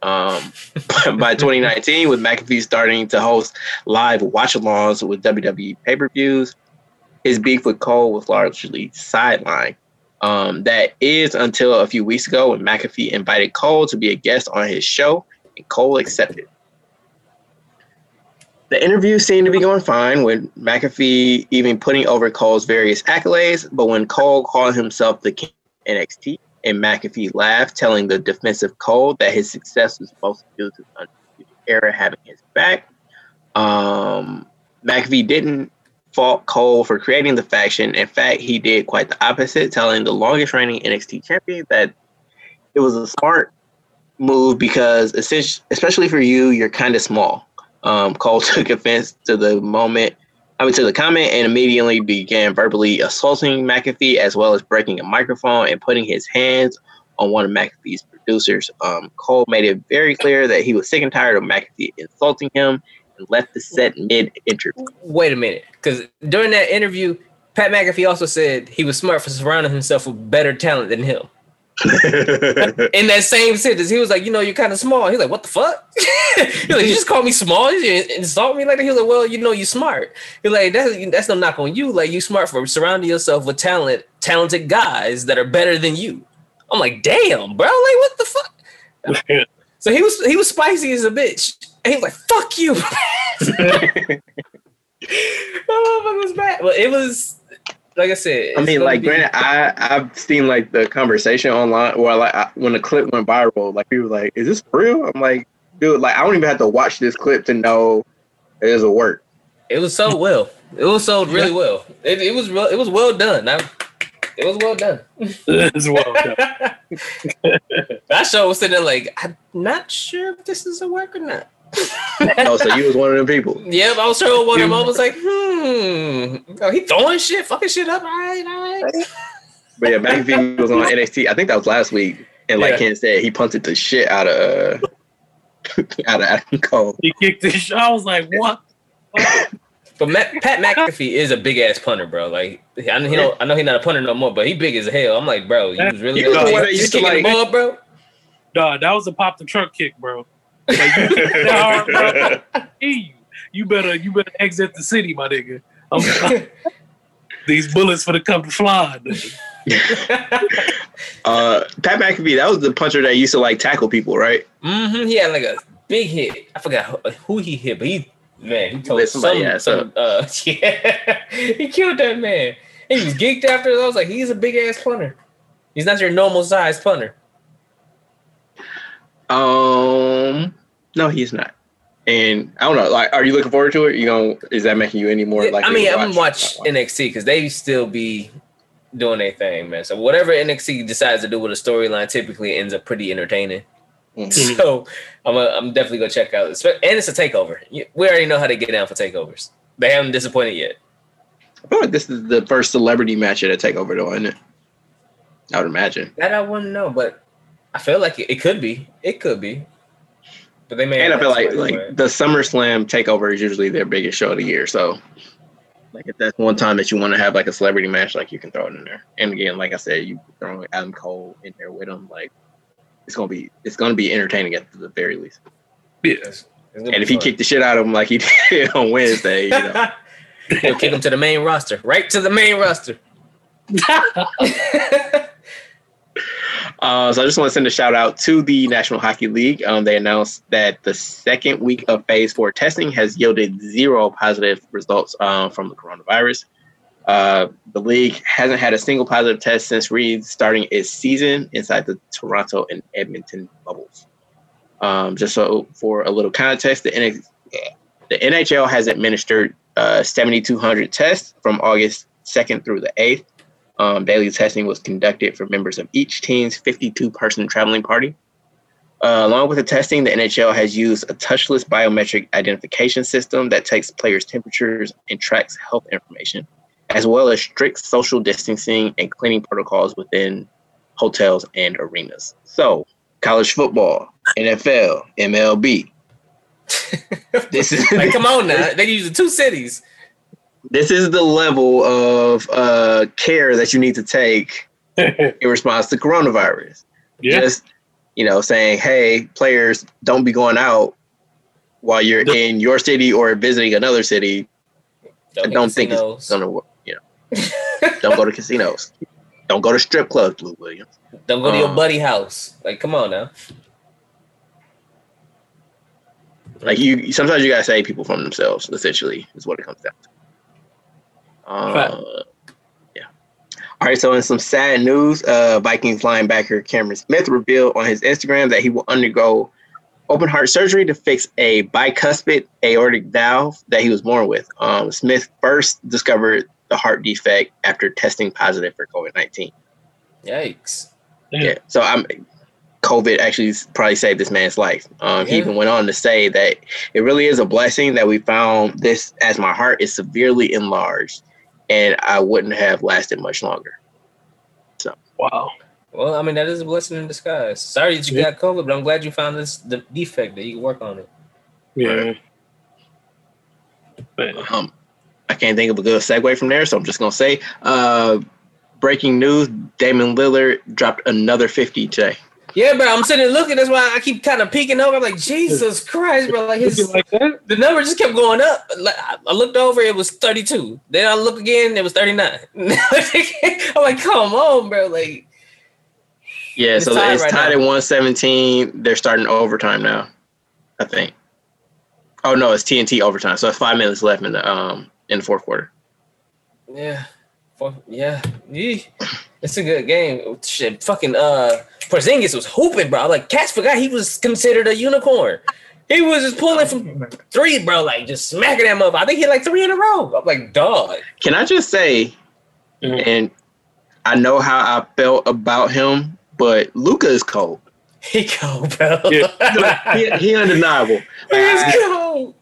By 2019, with McAfee starting to host live watch-alongs with WWE pay-per-views, his beef with Cole was largely sidelined. That is until a few weeks ago when McAfee invited Cole to be a guest on his show, and Cole accepted. The interview seemed to be going fine, with McAfee even putting over Cole's various accolades, but when Cole called himself the King of NXT, and McAfee laughed, telling the defensive Cole that his success was mostly due to the Undisputed Era having his back. McAfee didn't fault Cole for creating the faction. In fact, he did quite the opposite, telling the longest reigning NXT champion that it was a smart move because, especially for you, you're kind of small. Cole took offense to the comment, and immediately began verbally assaulting McAfee, as well as breaking a microphone and putting his hands on one of McAfee's producers. Cole made it very clear that he was sick and tired of McAfee insulting him, and left the set mid-interview. Wait a minute, because during that interview, Pat McAfee also said he was smart for surrounding himself with better talent than him. In that same sentence, he was like, you know, you're kind of small. He's like, what the fuck? He's like, you just call me small? You insult me like that? He was like, well, you know, you're smart. He's like, that's no knock on you. Like, you smart for surrounding yourself with talented guys that are better than you. I'm like, damn, bro, like, what the fuck? So he was spicy as a bitch. And he was like, fuck you. Oh, it was bad. Well, it was, like I said. I mean, like, granted, I've seen, like, the conversation online, or, like, when the clip went viral, like, people were like, is this real? I'm like, dude, like, I don't even have to watch this clip to know it doesn't work. It was sold well. It was sold really well. It was well done. It was well done. It was well done. That show was sitting there like, I'm not sure if this is a work or not. Oh, so you was one of them people. Yep, I was sure one of them. I was like, oh, he throwing shit, fucking shit up. All right. But yeah, McAfee was on NXT. I think that was last week. And like Ken said, he punted the shit out of Adam Cole. He kicked the shit. I was like, what? But Pat McAfee is a big ass punter, bro. Like, I know he's not a punter no more, but he big as hell. I'm like, bro, you was really you kicking the ball, bro. Nah, that was a pop the trunk kick, bro. Like, you better exit the city, my nigga. These bullets finna come flying. Pat McAfee, that was the puncher that used to like tackle people, right? Mm-hmm. He had like a big hit. I forgot who he hit, but he told somebody. He killed that man. And he was geeked after it. I was like, he's a big ass punter. He's not your normal size punter. No, he's not. And I don't know. Like, are you looking forward to it? Is that making you any more like? I mean, I'm gonna watch NXT because they still be doing their thing, man. So whatever NXT decides to do with a storyline typically ends up pretty entertaining. Mm-hmm. So I'm definitely gonna check out. And it's a takeover. We already know how they get down for takeovers. They haven't disappointed yet. I feel like this is the first celebrity match at a takeover, though, isn't it? I would imagine. That I wouldn't know, but I feel like it could be. It could be. But they may. And I feel like the SummerSlam takeover is usually their biggest show of the year. So, like, if that's one time that you want to have like a celebrity match, like you can throw it in there. And again, like I said, you throw Adam Cole in there with him, like it's gonna be entertaining at the very least. Yes. And if he kicked the shit out of him like he did on Wednesday, he'll kick him to the main roster, right to the main roster. So I just want to send a shout out to the National Hockey League. They announced that the second week of phase 4 testing has yielded 0 positive results from the coronavirus. The league hasn't had a single positive test since restarting its season inside the Toronto and Edmonton bubbles. Just so for a little context, the NHL has administered 7,200 tests from August 2nd through the 8th. Daily testing was conducted for members of each team's 52-person traveling party. Along with the testing, the NHL has used a touchless biometric identification system that takes players' temperatures and tracks health information, as well as strict social distancing and cleaning protocols within hotels and arenas. So, college football, NFL, MLB. This is like, come on now. They use the two cities. This is the level of care that you need to take in response to coronavirus. Yeah. Just, saying, hey, players, don't be going out while you're in your city or visiting another city. I don't think it's going to work. Don't go to casinos. Don't go to strip clubs, Blue Williams. Don't go to your buddy's house. Like, come on now. Like, sometimes you got to save people from themselves, essentially, is what it comes down to. Yeah. All right. So, in some sad news, Vikings linebacker Cameron Smith revealed on his Instagram that he will undergo open heart surgery to fix a bicuspid aortic valve that he was born with. Smith first discovered the heart defect after testing positive for COVID-19. Yikes. Yeah. So, COVID actually probably saved this man's life. He even went on to say that it really is a blessing that we found this, as my heart is severely enlarged. And I wouldn't have lasted much longer. So wow. Well, I mean, that is a blessing in disguise. Sorry that you got COVID, but I'm glad you found the defect that you can work on it. Yeah. Right. I can't think of a good segue from there, so I'm just gonna say, breaking news: Damian Lillard dropped another 50 today. Yeah, bro, I'm sitting there looking. That's why I keep kind of peeking over. I'm like, Jesus Christ, bro. Like, the number just kept going up. Like, I looked over, it was 32. Then I looked again, it was 39. I'm like, come on, bro. Like, yeah, so it's tied at 117. They're starting overtime now, I think. Oh, no, it's TNT overtime. So it's 5 minutes left in the fourth quarter. Yeah. Yeah. It's a good game. Shit, fucking Porzingis was hooping, bro. Like, cats forgot he was considered a unicorn. He was just pulling from three, bro. Like, just smacking that motherfucker. I think he had like three in a row. I'm like, dog. Can I just say, and I know how I felt about him, but Luka is cold. He cold, bro. Yeah. he undeniable. He's cold.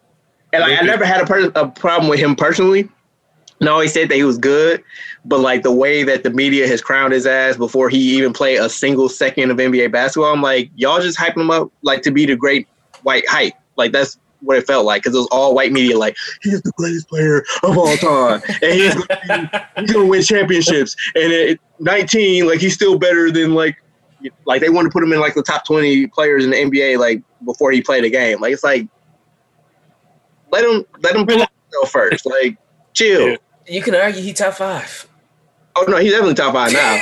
And like, I never had a problem with him personally. No, he said that he was good, but like the way that the media has crowned his ass before he even played a single second of NBA basketball, I'm like, y'all just hyping him up like to be the great white hype. Like that's what it felt like because it was all white media like, he's the greatest player of all time and he's going to win championships. And at 19, like he's still better than like they want to put him in like the top 20 players in the NBA like before he played a game. Like it's like, let him play first. Like chill. Yeah. You can argue he top five. Oh, no, he's definitely top five now.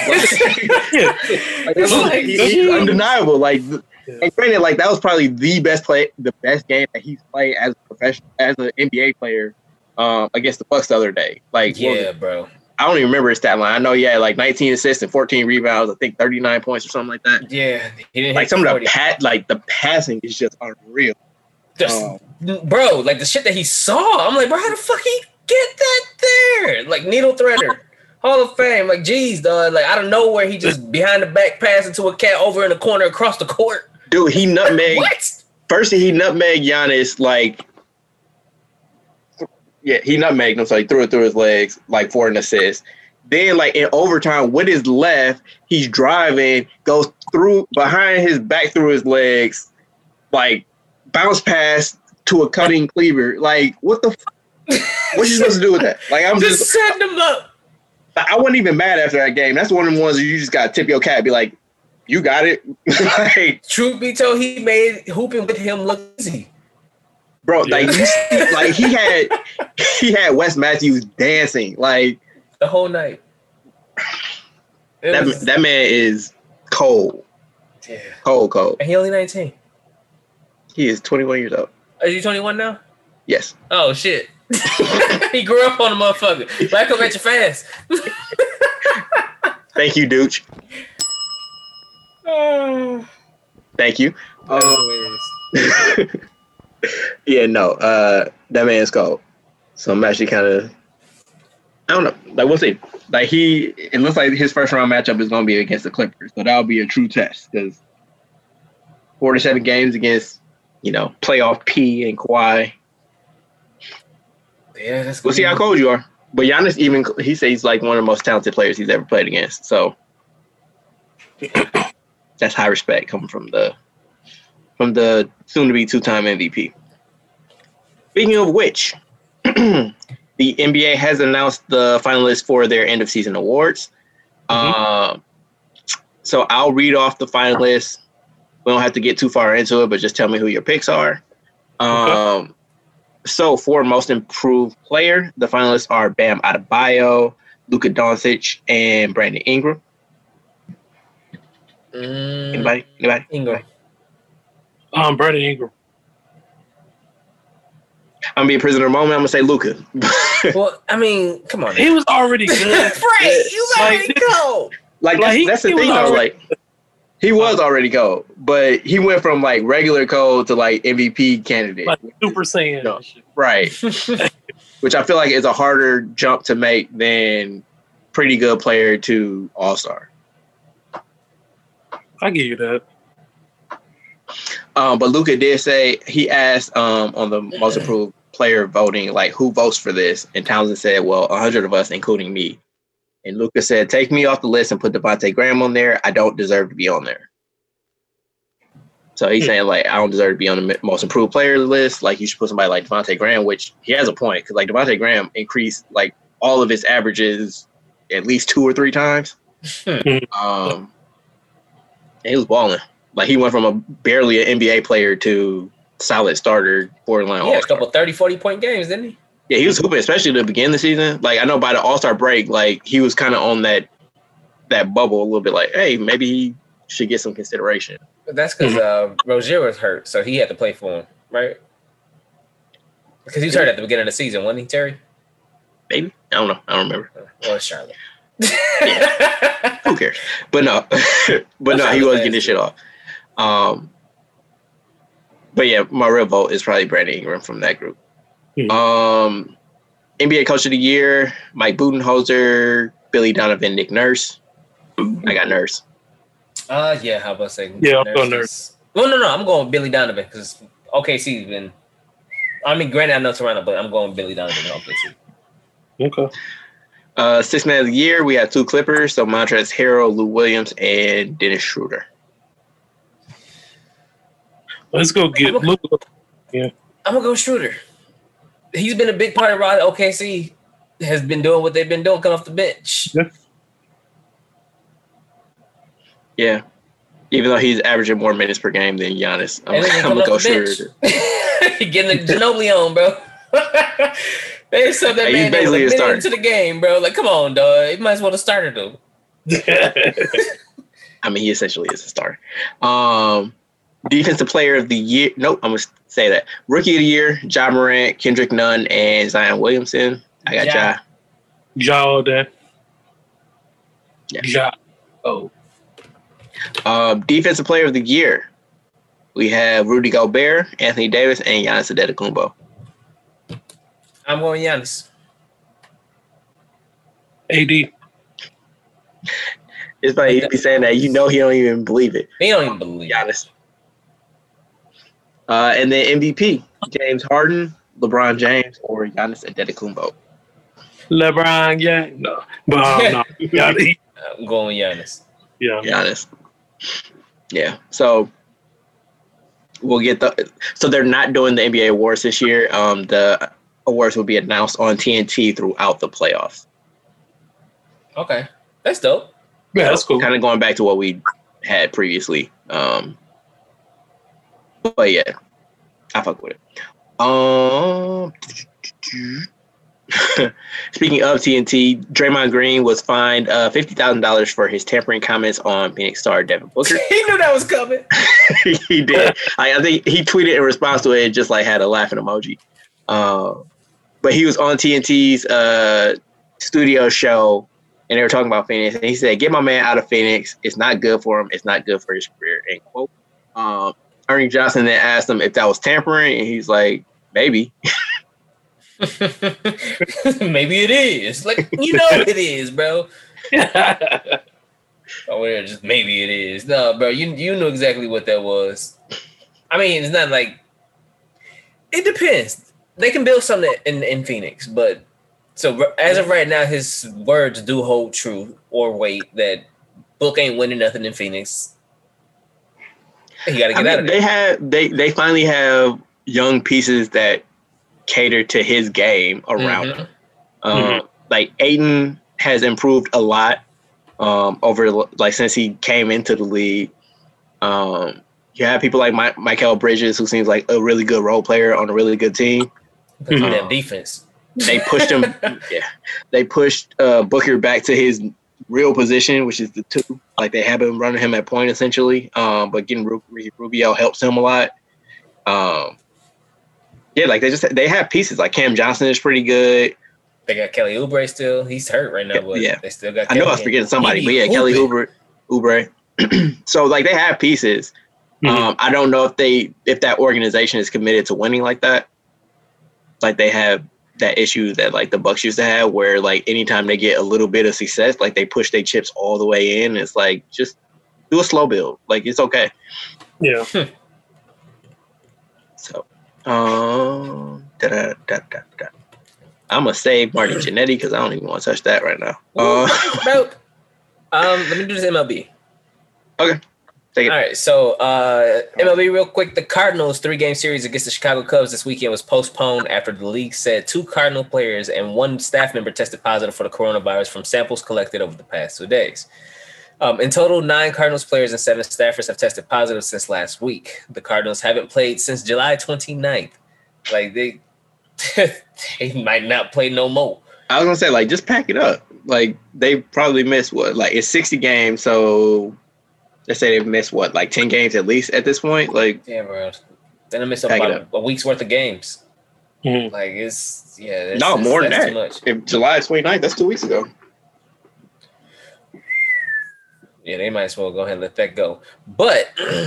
He's undeniable. And granted, that was probably the best game that he's played as a professional, as an NBA player against the Bucks the other day. Bro. I don't even remember his stat line. I know he had 19 assists and 14 rebounds. I think 39 points or something like that. Yeah, he didn't hit some 40. The passing is just unreal. The shit that he saw. I'm like, bro, how the fuck he get that there? Needle threader, Hall of Fame. Geez, dog. I don't know where he just behind the back passing to a cat over in the corner across the court. Dude, he nutmeg. What? First, he nutmegged Giannis. He nutmegged him, so he threw it through his legs, for an assist. Then, in overtime, with his left, he's driving, goes through behind his back through his legs, bounce pass to a cutting cleaver. What the fuck? What you supposed to do with that? I'm just setting him up. I wasn't even mad after that game. That's one of the ones you just got to tip your cat, be like, you got it. Truth be told, he made hooping with him look easy. Bro, he had Wes Matthews dancing the whole night. That man is cold. Yeah. Cold. And he only 19. He is 21 years old. Are you 21 now? Yes. Oh shit. He grew up on a motherfucker. Back up at your fast. Thank you, Dooch. Thank you. Yeah, no. That man's cold. So I'm actually kind of, I don't know. We'll see. It looks like his first round matchup is going to be against the Clippers. So that'll be a true test because 47 games against, playoff P and Kawhi. Yeah, that's good. We'll see how cold you are. But Giannis, he says he's one of the most talented players he's ever played against. So that's high respect coming from the soon-to-be two-time MVP. Speaking of which, the NBA has announced the finalists for their end-of-season awards. Mm-hmm. So I'll read off the finalists. We don't have to get too far into it, but just tell me who your picks are. Okay. So for most improved player, the finalists are Bam Adebayo, Luka Doncic, and Brandon Ingram. Anybody? Ingram. Brandon Ingram. I'm gonna be a prisoner of the moment. I'm gonna say Luka. Well, come on. He was already good. Right, you let me go. That's the thing though. He was already cold, but he went from regular cold to MVP candidate. Super Saiyan. No, right. Which I feel is a harder jump to make than pretty good player to all-star. I give you that. But Luka did say he asked on the most improved player voting, who votes for this? And Townsend said, well, 100 of us, including me. And Luka said, take me off the list and put Devontae Graham on there. I don't deserve to be on there. So he's saying, I don't deserve to be on the most improved player list. You should put somebody like Devontae Graham, which he has a point. Because, Devontae Graham increased, all of his averages at least 2 or 3 times. And he was balling. He went from barely an NBA player to solid starter, borderline all-star. Yeah, a couple 30, 40-point games, didn't he? Yeah, he was hooping, especially to begin the season. I know by the all-star break, he was kind of on that bubble a little bit. Hey, maybe he should get some consideration. But that's because Rozier was hurt, so he had to play for him, right? Because he was hurt at the beginning of the season, wasn't he, Terry? Maybe. I don't know. I don't remember. Or Charlotte. Yeah. Who cares? But no. He was getting his shit off. But yeah, my real vote is probably Brandon Ingram from that group. Mm-hmm. NBA Coach of the Year, Mike Budenholzer, Billy Donovan, Nick Nurse. I got Nurse. Yeah, how about saying? Yeah, I'm going Nurse. Well, no, I'm going with Billy Donovan because OKC's been. Granted, I know Toronto, but I'm going with Billy Donovan and OKC. Okay. Sixth Man of the Year, we have 2 Clippers, so Montrezl Harrell, Lou Williams, and Dennis Schroeder. Let's go get Luka. Yeah. I'm gonna go Schroeder. He's been a big part of why OKC has been doing what they've been doing, coming off the bench. Yeah. Even though he's averaging more minutes per game than Giannis, I'm gonna go Schroeder. Getting the Ginobili on, bro. They said that man was like a minute into the game, bro. Like, come on, dog. You might as well have started him. I mean, he essentially is a star. Defensive player of the year. Nope, I'm going to say that. Rookie of the year, Ja Morant, Kendrick Nunn, and Zion Williamson. I got Ja. Ja all day. Yeah. Ja. Oh. Defensive player of the year. We have Rudy Gobert, Anthony Davis, and Giannis Antetokounmpo. I'm going Giannis. AD. It's like he'd be saying that. You know he don't even believe it. He don't even believe Giannis. And then MVP, James Harden, LeBron James, or Giannis Antetokounmpo. LeBron, yeah. No. No. Giannis. I'm going Giannis. Yeah. Giannis. Yeah. So we'll get so they're not doing the NBA awards this year. The awards will be announced on TNT throughout the playoffs. Okay. That's dope. Yeah, that's cool. Kind of going back to what we had previously. But yeah, I fuck with it. Speaking of TNT, Draymond Green was fined $50,000 for his tampering comments on Phoenix star Devin Booker. He knew that was coming. He did. I think he tweeted in response to it and just like had a laughing emoji. But he was on TNT's studio show, and they were talking about Phoenix, and he said, "Get my man out of Phoenix. It's not good for him. It's not good for his career." End quote. Ernie Johnson then asked him if that was tampering, and he's like, "Maybe." Maybe it is. Like, you know it is, bro. Oh, yeah, just maybe it is. No, bro, you knew exactly what that was. I mean, it's not like it depends. They can build something in Phoenix, but so as of right now, his words do hold true or weight that Book ain't winning nothing in Phoenix. He got to get out of there. They finally have young pieces that cater to his game around him. Like Aiden has improved a lot over like since he came into the league. You have people like Mikal Bridges, who seems like a really good role player on a really good team. That defense. They pushed him. Yeah, they pushed Booker back to his real position, which is the two. Like they have him running him at point essentially. But getting Rubio helps him a lot. Yeah, like they have pieces. Like Cam Johnson is pretty good. They got Kelly Oubre still. He's hurt right now, but they still got. I know I was forgetting somebody, but yeah, Kelly Oubre. So like they have pieces. I don't know if that organization is committed to winning like that. Like they have that issue that like the Bucks used to have, where like anytime they get a little bit of success, like they push their chips all the way in. It's like just do a slow build. Like it's okay. Yeah. So. I'm gonna save Marty Jannetty because I don't even want to touch that right now. Let me do this MLB. Okay, take it. All right, so MLB real quick. The Cardinals' 3-game series against the Chicago Cubs this weekend was postponed after the league said 2 Cardinal players and 1 staff member tested positive for the coronavirus from samples collected over the past 2 days. In total, 9 Cardinals players and 7 staffers have tested positive since last week. The Cardinals haven't played since July 29th. Like, they might not play no more. I was going to say, like, just pack it up. Like, they probably missed what? Like, it's 60 games, so let's say they've missed what? Like, 10 games at least at this point? Like, yeah, bro. Then they missed about a week's worth of games. Mm-hmm. Like, it's, yeah. That's more than that. Too much. If July 29th, that's 2 weeks ago. Yeah, they might as well go ahead and let that go. But and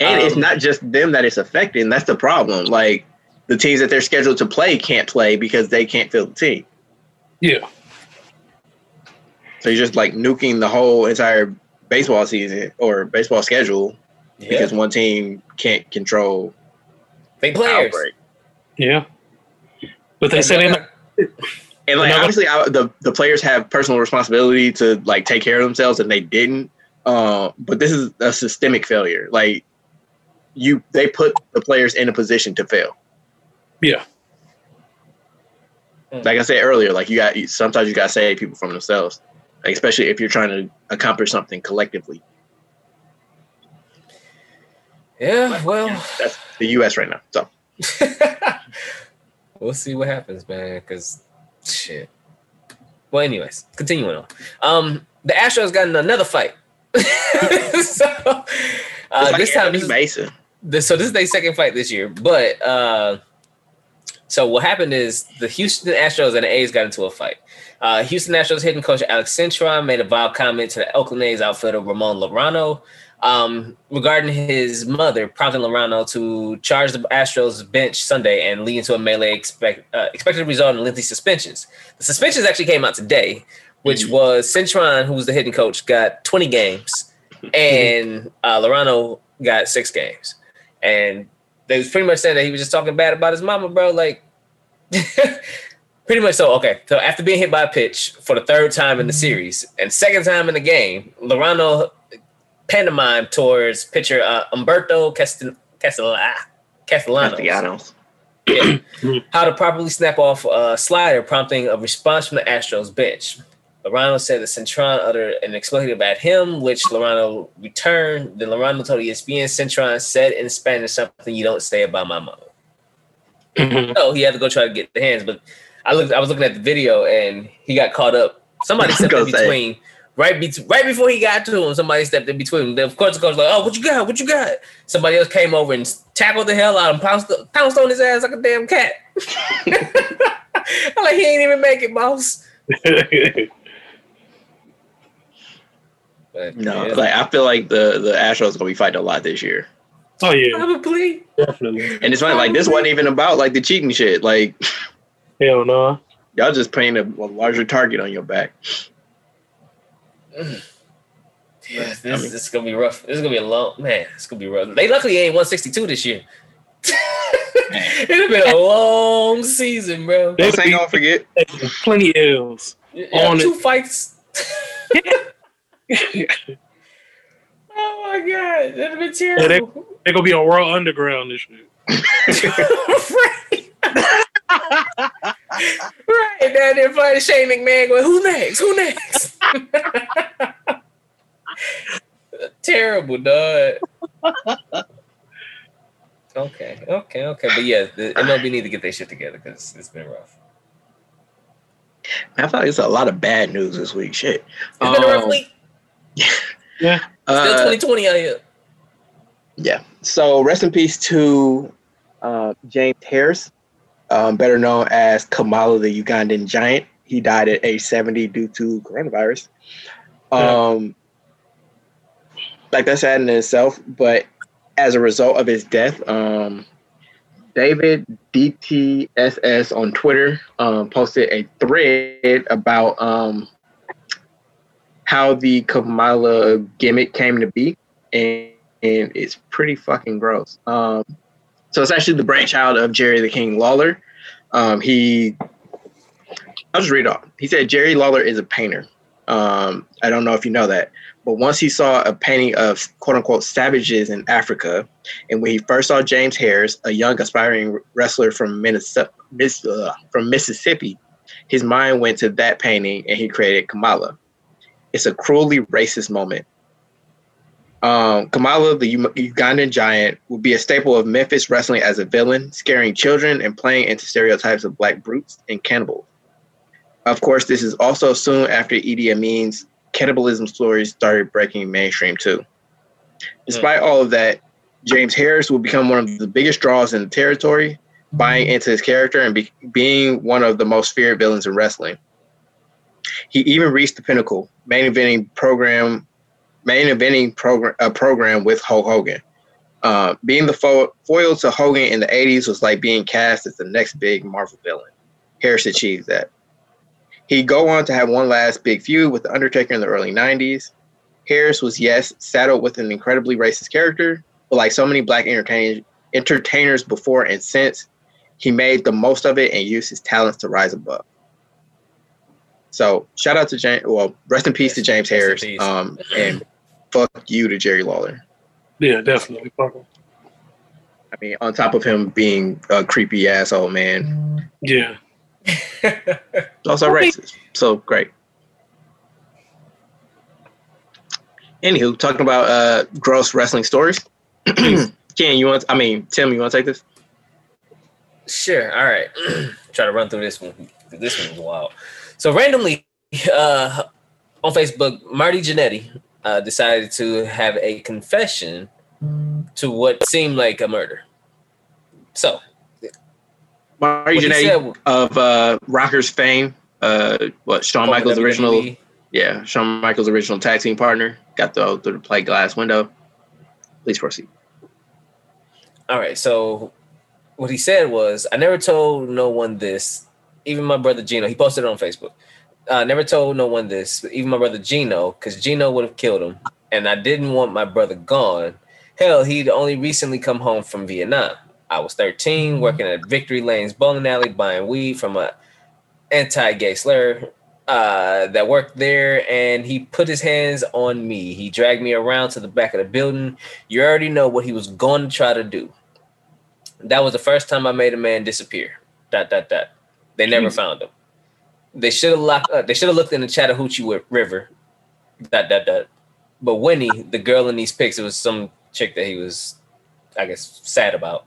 it's not just them that it's affecting. That's the problem. Like the teams that they're scheduled to play can't play because they can't fill the team. Yeah. So you're just like nuking the whole entire baseball season or baseball schedule because one team can't control the outbreak. Yeah. But they said they're not. And like obviously, the players have personal responsibility to like take care of themselves, and they didn't. But this is a systemic failure. Like they put the players in a position to fail. Yeah. Like I said earlier, like sometimes you got to save people from themselves, like, especially if you're trying to accomplish something collectively. Yeah, well, that's the U.S. right now. So. we'll see what happens, man, because shit. Well, anyways, continuing on. The Astros got in another fight. This is their second fight this year. But so what happened is the Houston Astros and the A's got into a fight. Houston Astros hitting coach Alex Cintron made a vile comment to the Oakland A's outfielder Ramon Laureano regarding his mother, prompting Laureano to charge the Astros bench Sunday and lead into a melee expected to result in lengthy suspensions. The suspensions actually came out today, which was Cintron, who was the hitting coach, got 20 games, and Laureano got 6 games. And they was pretty much saying that he was just talking bad about his mama, bro. Like, pretty much so. Okay, so after being hit by a pitch for the third time in the series and second time in the game, Laureano pantomimed towards pitcher Umberto Castellanos. Yeah. How to properly snap off a slider, prompting a response from the Astros bench. Laureano said that Cintron uttered an expletive at him, which Laureano returned. Then Laureano told ESPN, Cintron said in Spanish something you don't say about my mama. So he had to go try to get the hands, but I was looking at the video and he got caught up. Somebody stepped in between. Right before he got to him, somebody stepped in between him. Then, of course, the coach was like, oh, what you got? What you got? Somebody else came over and tackled the hell out and pounced on his ass like a damn cat. I'm like, he ain't even make it, boss. But, no, yeah. Like I feel like the Astros are going to be fighting a lot this year. Oh, yeah. Probably. Definitely. And it's funny, like, this wasn't even about, like, the cheating shit. Like, hell no. Y'all just painted a larger target on your back. Yeah, this is gonna be rough. This is gonna be a long man. It's gonna be rough. They luckily ain't 162 this year. It'll be a long season, bro. They ain't gonna forget. Plenty of L's. Yeah, on 2 fights. Oh my god, that'd be terrible. Yeah, they're gonna be on World Underground this year. Right. Right down there fighting Shane McMahon going, who next? Who next? Terrible, dog. Okay. But yeah, the MLB need to get their shit together because it's been rough. I feel like it's a lot of bad news this week. Shit. It's been a rough week. Yeah. Still 2020 out here. Yeah. So rest in peace to James Harris. Better known as Kamala, the Ugandan giant. He died at age 70 due to coronavirus. Like that's sad in itself, but as a result of his death, David DTSS on Twitter posted a thread about how the Kamala gimmick came to be, and it's pretty fucking gross. So it's actually the brainchild of Jerry the King Lawler. I'll just read off. He said, Jerry Lawler is a painter. I don't know if you know that, but once he saw a painting of quote unquote savages in Africa. And when he first saw James Harris, a young aspiring wrestler from Mississippi, his mind went to that painting and he created Kamala. It's a cruelly racist moment. Kamala, the Ugandan giant, will be a staple of Memphis wrestling as a villain, scaring children and playing into stereotypes of black brutes and cannibals. Of course, this is also soon after Idi Amin's cannibalism stories started breaking mainstream too. Despite all of that, James Harris will become one of the biggest draws in the territory, buying into his character and being one of the most feared villains in wrestling. He even reached the pinnacle, main eventing program with Hulk Hogan. Being the foil to Hogan in the 80s was like being cast as the next big Marvel villain. Harris achieved that. He'd go on to have one last big feud with The Undertaker in the early 90s. Harris was, yes, saddled with an incredibly racist character, but like so many black entertainers before and since, he made the most of it and used his talents to rise above. So shout out to rest in peace to James Harris, and fuck you to Jerry Lawler. Yeah, definitely. I mean, on top of him being a creepy asshole, man. Yeah. Also racist. So great. Anywho, talking about gross wrestling stories. Tim, you want to take this? Sure. All right. Try to run through this one. This one was wild. So randomly on Facebook, Marty Jannetty decided to have a confession to what seemed like a murder. So Marty Jannetty of Rockers fame, Shawn Michaels' original, Shawn Michaels' original tag team partner, got the plate glass window. Please proceed. All right, so what he said was, I never told no one this, even my brother Gino. He posted it on Facebook. I never told no one this, even my brother Gino, because Gino would have killed him, and I didn't want my brother gone. Hell, he'd only recently come home from Vietnam. I was 13, working at Victory Lane's bowling alley, buying weed from an anti-gay slur that worked there, and he put his hands on me. He dragged me around to the back of the building. You already know what he was going to try to do. That was the first time I made a man disappear. ... They never found him. They should have looked in the Chattahoochee River. ... But Winnie, the girl in these pics, it was some chick that he was, I guess, sad about.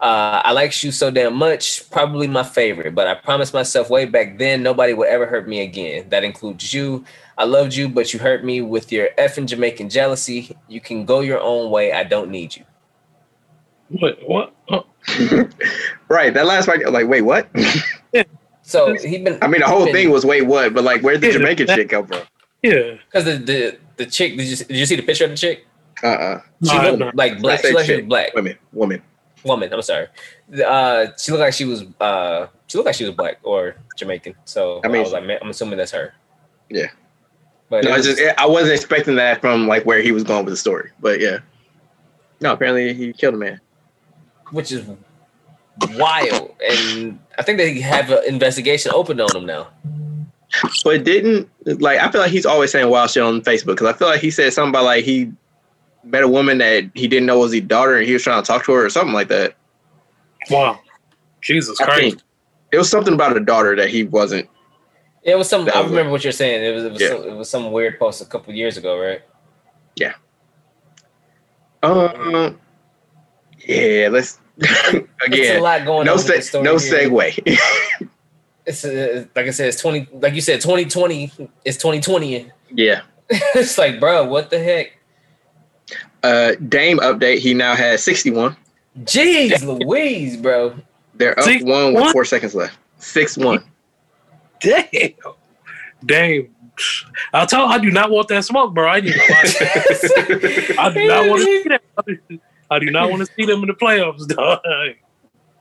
I like you so damn much, probably my favorite, but I promised myself way back then nobody would ever hurt me again. That includes you. I loved you, but you hurt me with your effing Jamaican jealousy. You can go your own way. I don't need you. What? Oh. Right, that last part, like, wait, what? So he been. I mean, the whole thing was wait, what? But like, where did the Jamaican chick come from? Yeah, because the chick. Did you see the picture of the chick? She looked like black. She looked like black. Woman. I'm sorry. She looked like she was. She looked like she was black or Jamaican. So I mean, I was like, man, I'm assuming that's her. Yeah, but no, I wasn't expecting that from like where he was going with the story, but yeah. No, apparently he killed a man, which is wild, and I think they have an investigation open on him now. But didn't like I feel like he's always saying wild shit on Facebook because I feel like he said something about like he met a woman that he didn't know was his daughter and he was trying to talk to her or something like that. Wow, Jesus Christ! It was something about a daughter that he wasn't. It was some. I remember what you're saying. It was some weird post a couple years ago, right? Yeah. Yeah. Let's again. It's a lot going on. No segue. It's like I said. It's 20. Like you said, 2020. It's 2020. Yeah. It's like, bro, what the heck? Dame update. He now has 61. Jeez, Louise, bro. They're up 6-1 with 4 seconds left. 6-1. Damn. I'll tell you, I do not want that smoke, bro. I need to watch. I do not want to see that. I do not want to see them in the playoffs, dog.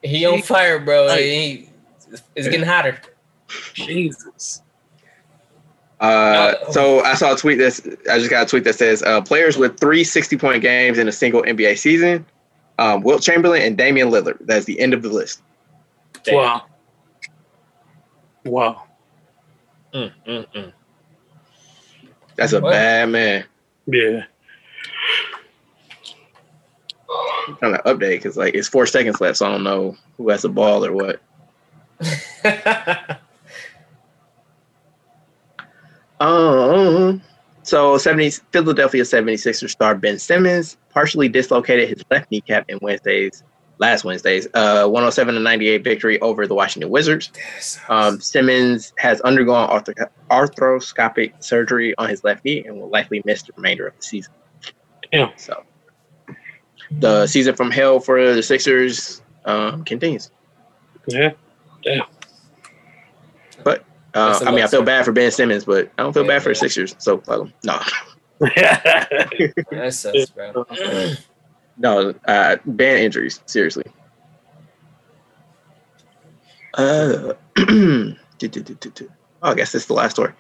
He on fire, bro. It's getting hotter. Jesus. So I saw a tweet that says players with 3 60-point games in a single NBA season, Wilt Chamberlain and Damian Lillard. That's the end of the list. Damn. Wow. That's a bad man. Yeah. I'm trying to update because like it's 4 seconds left, so I don't know who has the ball or what. So Philadelphia 76ers star Ben Simmons partially dislocated his left kneecap in last Wednesday's 107-98 victory over the Washington Wizards. Simmons has undergone arthroscopic surgery on his left knee and will likely miss the remainder of the season. Yeah. So the season from hell for the Sixers continues. Yeah. Yeah. But I mean, I feel bad for Ben Simmons, but I don't feel bad for the Sixers. So fuck them. No. That sucks, bro. No, ban injuries, seriously. I guess this is the last story.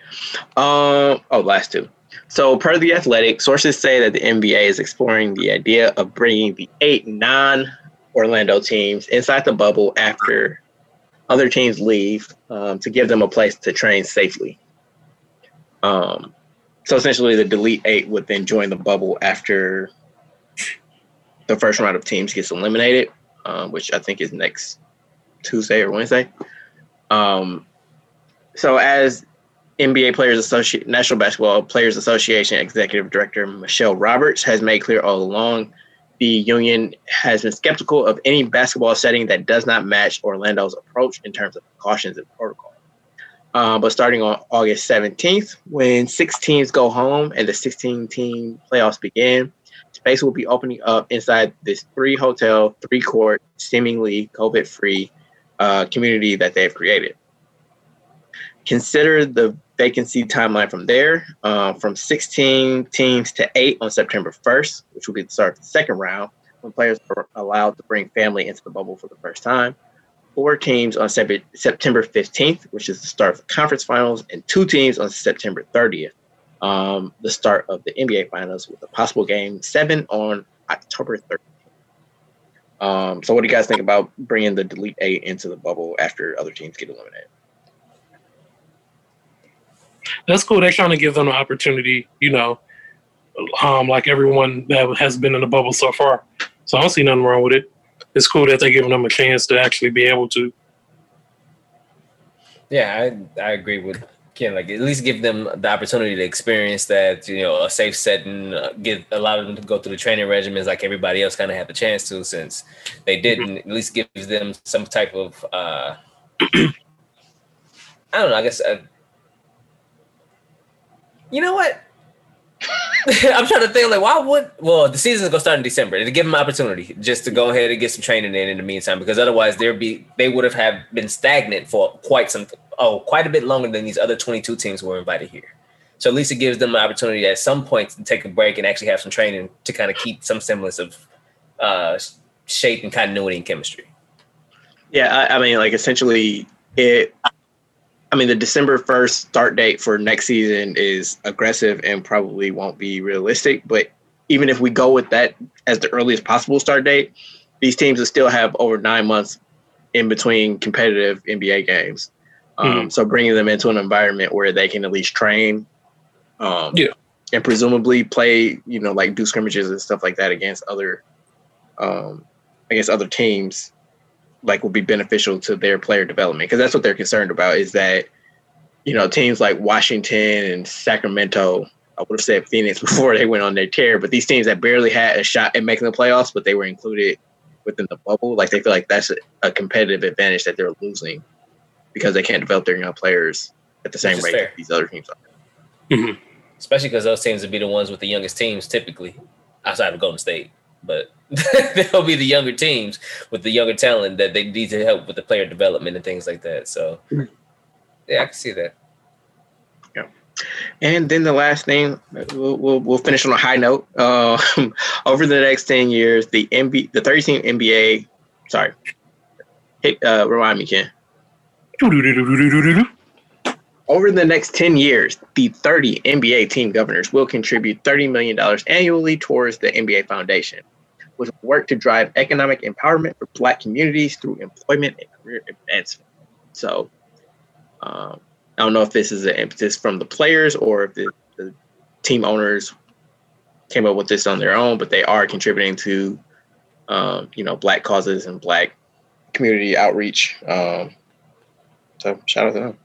Last two. So, per The Athletic, sources say that the NBA is exploring the idea of bringing the 8 non-Orlando teams inside the bubble after other teams leave to give them a place to train safely. So, essentially, the Elite 8 would then join the bubble after the first round of teams gets eliminated, which I think is next Tuesday or Wednesday. So as NBA National Basketball Players Association Executive Director Michelle Roberts has made clear all along, the union has been skeptical of any basketball setting that does not match Orlando's approach in terms of precautions and protocol. But starting on August 17th, when six teams go home and the 16-team playoffs begin, space will be opening up inside this 3-hotel, 3-court, seemingly COVID-free community that they've created. Consider the vacancy timeline from there, from 16 teams to 8 on September 1st, which will be the start of the second round, when players are allowed to bring family into the bubble for the first time. 4 teams on September 15th, which is the start of the conference finals, and 2 teams on September 30th, the start of the NBA finals, with a possible game 7 on October 13th. So what do you guys think about bringing the Elite 8 into the bubble after other teams get eliminated? That's cool. They're trying to give them an opportunity, you know, like everyone that has been in the bubble so far. So I don't see nothing wrong with it. It's cool that they're giving them a chance to actually be able to. Yeah, I agree with Ken. Like, at least give them the opportunity to experience that, you know, a safe setting, get a lot of them to go through the training regimens like everybody else kind of had the chance to, since they didn't. Mm-hmm. At least gives them some type of, I don't know, I guess... You know what? I'm trying to think, like, why would... Well, the season's going to start in December. To give them an opportunity just to go ahead and get some training in the meantime, because otherwise they would have been stagnant for quite a bit longer than these other 22 teams were invited here. So at least it gives them an opportunity at some point to take a break and actually have some training to kind of keep some semblance of shape and continuity and chemistry. Yeah, I mean, like, essentially it... I mean, the December 1st start date for next season is aggressive and probably won't be realistic. But even if we go with that as the earliest possible start date, these teams will still have over 9 months in between competitive NBA games. So bringing them into an environment where they can at least train and presumably play, you know, like do scrimmages and stuff like that against other teams, like, will be beneficial to their player development, because that's what they're concerned about, is that, you know, teams like Washington and Sacramento, I would have said Phoenix before they went on their tear, but these teams that barely had a shot at making the playoffs, but they were included within the bubble, like, they feel like that's a competitive advantage that they're losing because they can't develop their young players at the same rate that these other teams are. Mm-hmm. Especially because those teams would be the ones with the youngest teams typically, outside of Golden State. But they'll be the younger teams with the younger talent that they need to help with the player development and things like that. So, yeah, I can see that. Yeah. And then the last thing, we'll finish on a high note. Over the next 10 years, the 30-team NBA, sorry. Hey, remind me, Ken. Over the next 10 years, the 30 NBA team governors will contribute $30 million annually towards the NBA Foundation, which will work to drive economic empowerment for Black communities through employment and career advancement. So I don't know if this is an emphasis from the players or if the team owners came up with this on their own, but they are contributing to, you know, Black causes and Black community outreach. So shout out to them.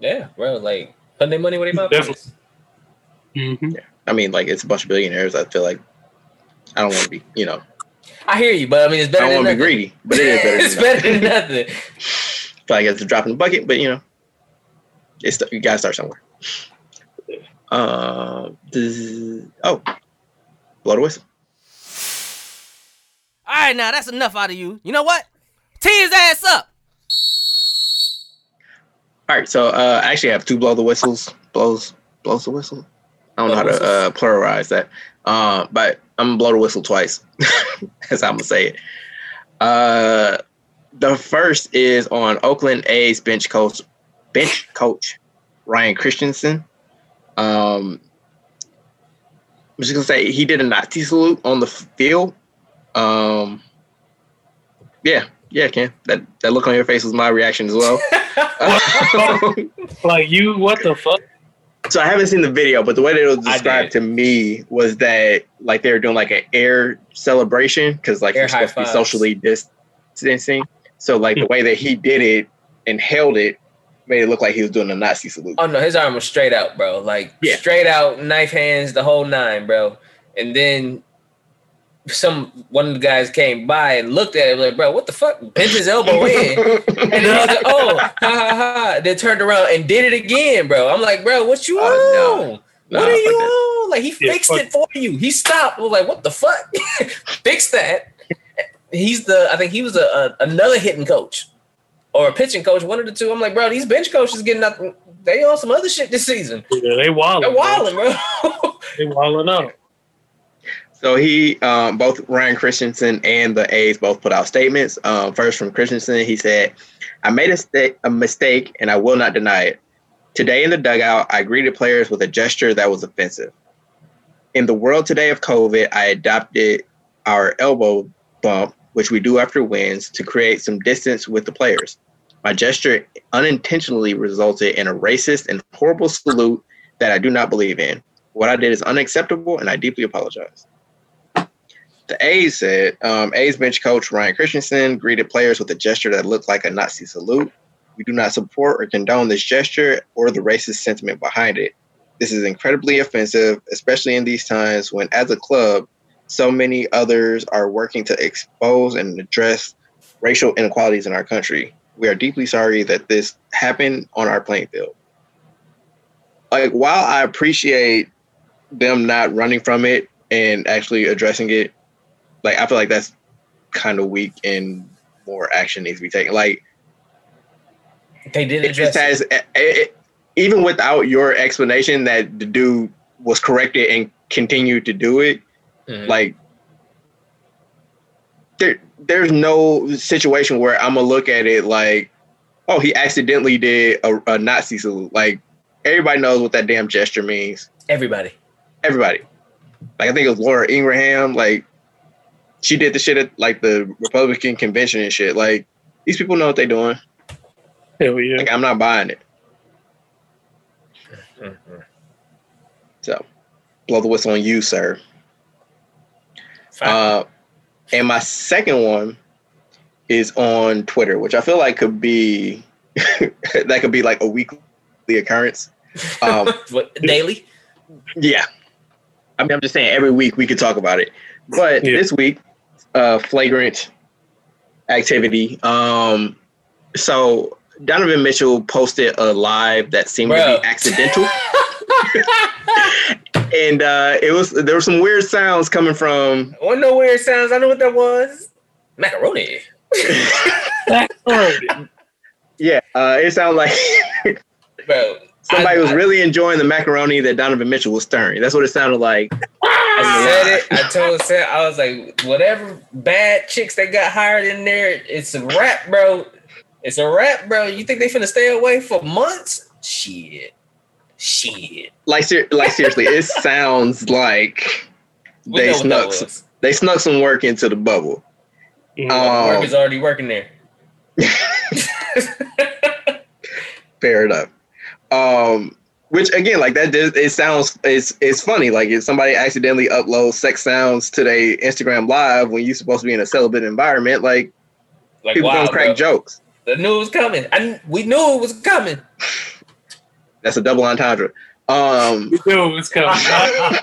Yeah, bro, like, putting their money where their mouth is. Mm-hmm. Yeah. I mean, like, it's a bunch of billionaires. I feel like I don't want to be, you know. I hear you, but I mean, it's better than nothing. I don't want to be greedy, but it is better than nothing. It's better than nothing. I feel like it's a drop in the bucket, but, you know, you got to start somewhere. Blow the whistle. All right, now, that's enough out of you. You know what? Tee his ass up. All right, so I actually have 2 blow the whistles. Blows the whistle. I don't know how to pluralize that, but I'm gonna blow the whistle twice. That's how I'm gonna say it. The first is on Oakland A's bench coach Ryan Christensen. I'm just gonna say he did a Nazi salute on the field. Yeah, Ken. That look on your face was my reaction as well. Like, you, what the fuck? So I haven't seen the video, but the way that it was described to me was that, like, they were doing like an air celebration because, like, you're supposed to be socially distancing. So, like, the way that he did it and held it made it look like he was doing a Nazi salute. Oh no, his arm was straight out, bro. Like, straight out, knife hands, the whole nine, bro. And then one of the guys came by and looked at it like, bro, what the fuck? Bent his elbow in. And then I was like, oh, ha, ha, ha. Then turned around and did it again, bro. I'm like, bro, what you on? No, what are you on? Like, he fixed it for you. He stopped. I was like, what the fuck? Fix that. I think he was another hitting coach or a pitching coach, one of the two. I'm like, bro, these bench coaches getting nothing. They on some other shit this season. Yeah, they wilding. They're wilding, bro. They wilding up. So both Ryan Christensen and the A's both put out statements. First from Christensen, he said, I made a mistake and I will not deny it. Today in the dugout, I greeted players with a gesture that was offensive. In the world today of COVID, I adopted our elbow bump, which we do after wins, to create some distance with the players. My gesture unintentionally resulted in a racist and horrible salute that I do not believe in. What I did is unacceptable and I deeply apologize. The A's said, A's bench coach Ryan Christensen greeted players with a gesture that looked like a Nazi salute. We do not support or condone this gesture or the racist sentiment behind it. This is incredibly offensive, especially in these times when, as a club, so many others are working to expose and address racial inequalities in our country. We are deeply sorry that this happened on our playing field. Like, while I appreciate them not running from it and actually addressing it, like, I feel like that's kind of weak and more action needs to be taken. Like, they did address it. Even without your explanation that the dude was corrected and continued to do it, mm-hmm. like, there's no situation where I'm going to look at it like, oh, he accidentally did a Nazi salute. Like, everybody knows what that damn gesture means. Everybody. Like, I think it was Laura Ingraham, like, she did the shit at, like, the Republican convention and shit. Like, these people know what they're doing. Hell yeah. Like, I'm not buying it. Mm-hmm. So, blow the whistle on you, sir. And my second one is on Twitter, which I feel like could be... that could be, like, a weekly occurrence. What, daily? Yeah. I mean, I'm just saying, every week we could talk about it. But this week... flagrant activity. So Donovan Mitchell posted a live that seemed to be accidental, and there were some weird sounds coming from. Oh, no weird sounds! I know what that was. Macaroni. Yeah, it sounded like somebody was really enjoying the macaroni that Donovan Mitchell was stirring. That's what it sounded like. I said it. I told Seth, I was like, whatever bad chicks they got hired in there, it's a wrap, bro. You think they finna stay away for months? Shit. Like seriously, it sounds like they snuck some work into the bubble. Work is already working there. Fair enough. Which again, like that, it sounds it's funny. Like if somebody accidentally uploads sex sounds to their Instagram live when you're supposed to be in a celibate environment, like people don't crack jokes. The news coming. We knew it was coming. That's a double entendre. We knew it was coming. I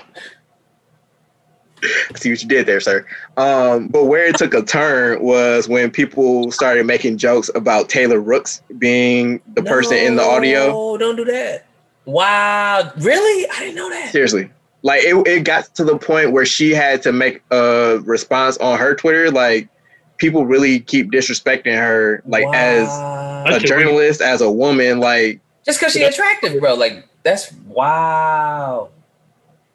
see what you did there, sir. But where it took a turn was when people started making jokes about Taylor Rooks being the person in the audio. Oh, don't do that. Wow, really? I didn't know that. Seriously. Like, it got to the point where she had to make a response on her Twitter. Like, people really keep disrespecting her, like, as a journalist, as a woman. Like, just because she's attractive, bro. Like, that's wow.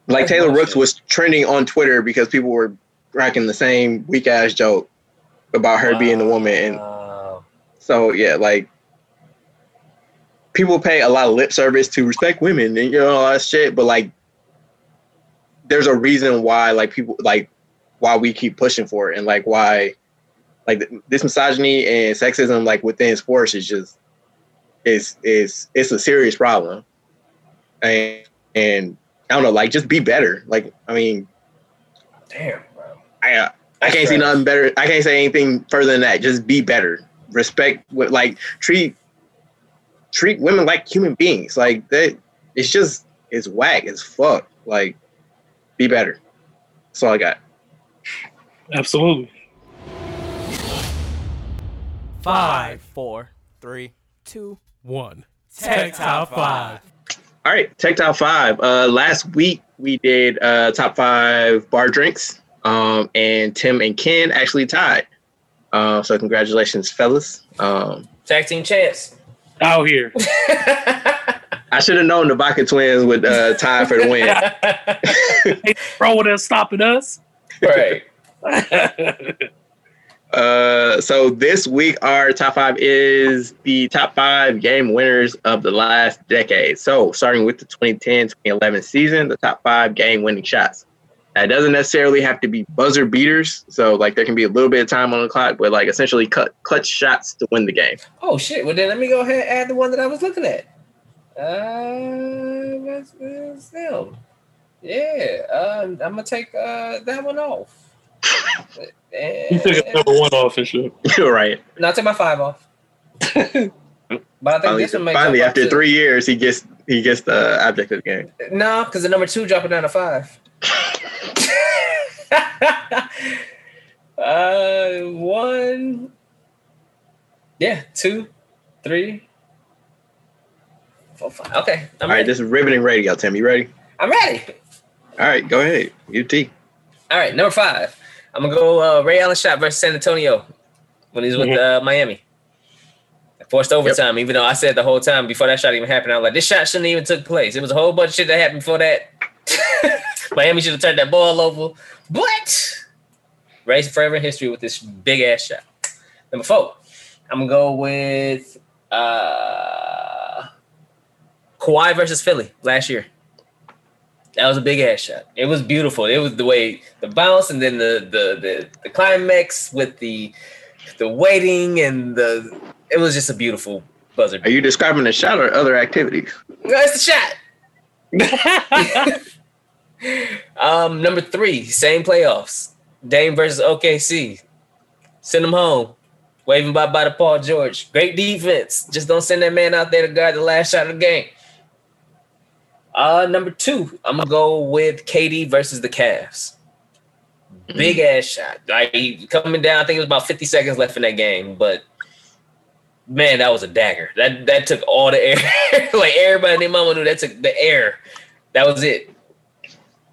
Like, Taylor Rooks was trending on Twitter because people were cracking the same weak-ass joke about her being the woman. And so, yeah, like, people pay a lot of lip service to respect women and, you know, all that shit. But like, there's a reason why, like, people, like, why we keep pushing for it, and like why, like, this misogyny and sexism, like, within sports is just, it's a serious problem. And I don't know, like, just be better. Like, I mean, damn, bro. I can't see nothing better. I can't say anything further than that. Just be better. Respect, like, treat women like human beings. Like, that, it's just, it's whack as fuck. Like, be better. That's all I got. Absolutely. 5, 4, 3, 2, 1. Tech Top 5. All right, Tech Top 5. Last week we did Top 5 bar drinks, and Tim and Ken actually tied. So congratulations, fellas. Tag team champs. Out here. I should have known the Baca Twins would tie for the win. Hey, bro, would have stopped us. Right. So this week, our top five is the top five game winners of the last decade. So starting with the 2010-2011 season, the top five game winning shots. That doesn't necessarily have to be buzzer beaters. So, like, there can be a little bit of time on the clock, but, like, essentially clutch shots to win the game. Oh, shit. Well, then let me go ahead and add the one that I was looking at. That's them. Yeah. I'm going to take that one off. You took number one off and shit. You're right. No, I took my 5 off. But I think this one makes finally, after 3 years, he gets the object of the game. No, because the number 2 dropping down to 5. One. Yeah, 2, 3, 4, 5. Okay. I'm All right, this is riveting radio, Tim. You ready? I'm ready. All right, go ahead. UT. All right, number 5. I'm going to go Ray Allen shot versus San Antonio when he's with Miami. Forced overtime, even though I said the whole time before that shot even happened, I was like, this shot shouldn't even took place. It was a whole bunch of shit that happened before that. Miami should have turned that ball over. But Ray's forever in history with this big-ass shot. Number 4, I'm going to go with Kawhi versus Philly last year. That was a big-ass shot. It was beautiful. It was the way the bounce and then the climax with the waiting and the – it was just a beautiful buzzer. Are you describing the shot or other activities? No, it's the shot. Number 3, same playoffs. Dame versus OKC. Send them home. Waving bye-bye to Paul George. Great defense. Just don't send that man out there to guard the last shot of the game. Number 2, I'm going to go with KD versus the Cavs. Big-ass shot. Like, coming down, I think it was about 50 seconds left in that game. But, man, that was a dagger. That took all the air. Like, everybody and their mama knew that took the air. That was it.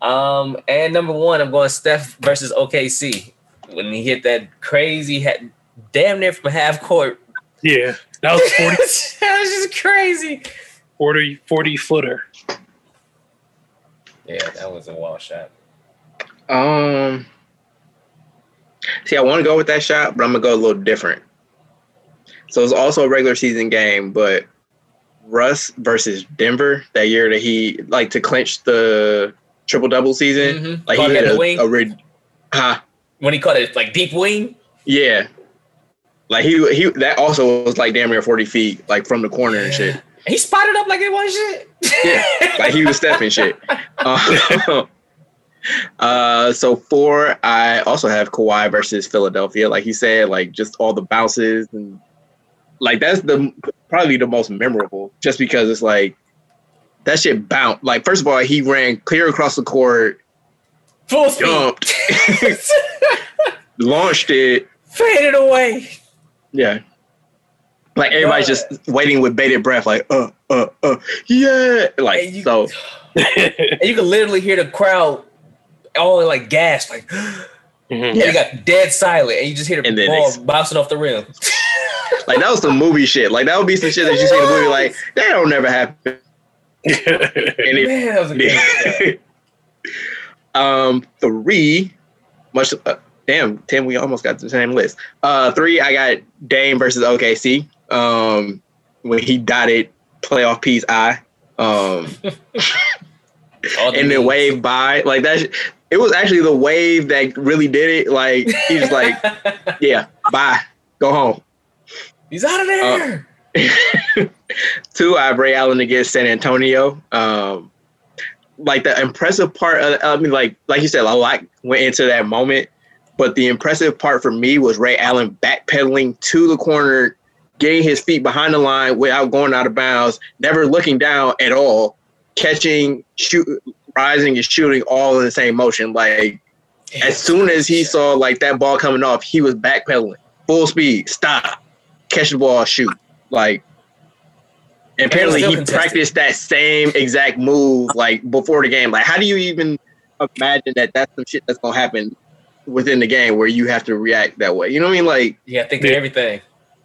And number 1, I'm going Steph versus OKC. When he hit that crazy, damn near from half court. Yeah, that was 40. That was just crazy. 40-footer. Yeah, that was a wild shot. See, I want to go with that shot, but I'm going to go a little different. So it's also a regular season game, but Russ versus Denver that year that he, like, to clinch the triple-double season. Mm-hmm. Like, caught he had wing. When he caught it, like, deep wing? Yeah. Like, he that also was, like, damn near 40 feet, like, from the corner and shit. He spotted up like it was shit. Yeah, like he was stepping shit. So 4, I also have Kawhi versus Philadelphia. Like he said, like just all the bounces and like that's the probably the most memorable just because it's like that shit bounced. Like first of all, he ran clear across the court, full speed, jumped, launched it, faded away. Yeah. Like everybody's just waiting with bated breath, like yeah, like and you, so. And you can literally hear the crowd all like gasp, like yeah. You got dead silent, and you just hear the ball bouncing off the rim. Like that was some movie shit. Like that would be some shit that you see in the movie, like that don't never happen. Man, that was a good shot. 3, much. Damn, Tim, we almost got the same list. 3, I got Dame versus OKC. When he dotted playoff P's eye, and then wave by like that. It was actually the wave that really did it. Like he was like, "Yeah, bye, go home." He's out of there. 2, I have Ray Allen against San Antonio. Like the impressive part of, I mean, like you said, a lot went into that moment, but the impressive part for me was Ray Allen backpedaling to the corner, getting his feet behind the line without going out of bounds, never looking down at all, catching, rising and shooting all in the same motion. Like As soon as he saw like that ball coming off, he was backpedaling, full speed, stop, catch the ball, shoot. Like, and apparently he practiced that same exact move like before the game. Like, how do you even imagine that that's some shit that's gonna happen within the game where you have to react that way? You know what I mean? Like, yeah, think of everything.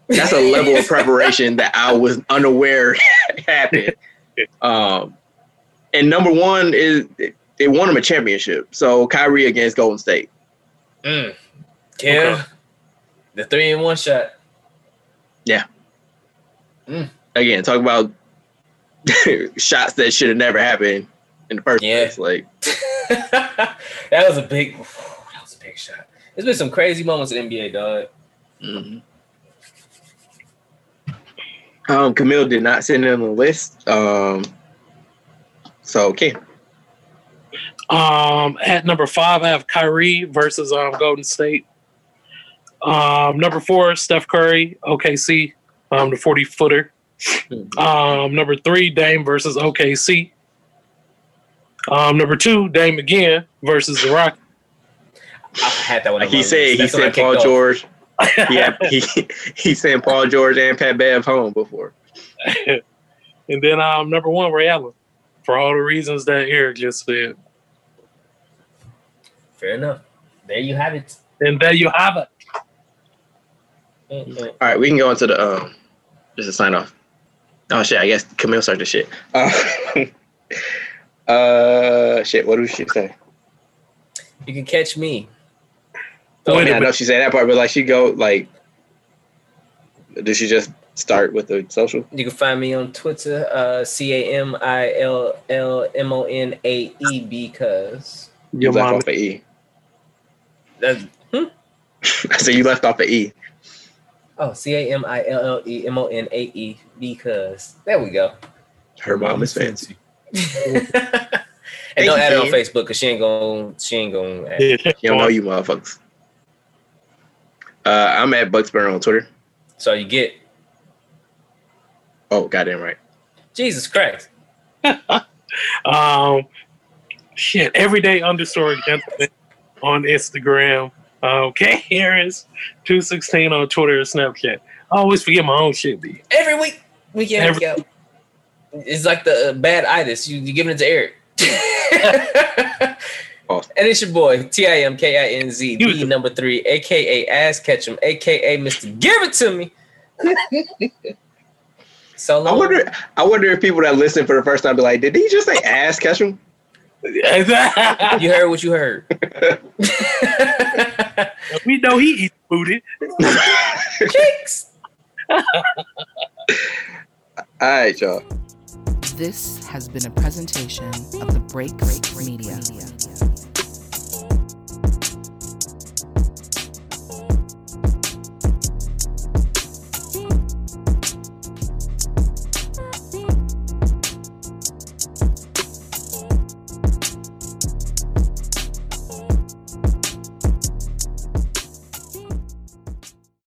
That's a level of preparation that I was unaware happened. And number one is they won him a championship. So Kyrie against Golden State. Yeah. Okay. The 3-and-1 shot. Yeah. Again, talk about shots that should have never happened in the first place. Like that was a big shot. There's been some crazy moments in NBA, dog. Mm-hmm. Camille did not send in the list. Okay. At number 5, I have Kyrie versus Golden State. Number 4, Steph Curry, OKC, the 40-footer. Number 3, Dame versus OKC. Number 2, Dame again versus the Rockets. I had that one. Like he said Paul George. Yeah, he sent Paul George and Pat Bev home before. And then number 1, Ray Allen, for all the reasons that Eric just said. Fair enough. There you have it. Mm-hmm. All right, we can go into the just a sign off. Oh shit, I guess Camille started the shit. Shit. What do she say? You can catch me. Oh, I know she said that part, but like she go like, does she just start with the social? You can find me on Twitter, CAMILLMONAE because you left off an E. I said you left off an E. Oh, CAMILLEMONAE because there we go. Her mom is fancy. And don't add her on Facebook because she ain't gonna add. She don't know you motherfuckers. I'm at Bucksburn on Twitter. So you get. Oh, goddamn right. Jesus Christ. Everyday _ gentleman on Instagram. Okay, Harris 216 on Twitter and Snapchat. I always forget my own shit, B. Every week. Week in, week out. It's like the bad itis. You're giving it to Eric. Awesome. And it's your boy TIMKINZ B #3 aka Ass Ketchum aka Mr. Give It To Me. So long. I wonder if people that listen for the first time be like, did he just say Ass Ketchum? You heard what you heard. We know he eats booty. Kicks. All right, y'all. This has been a presentation of the Break Media.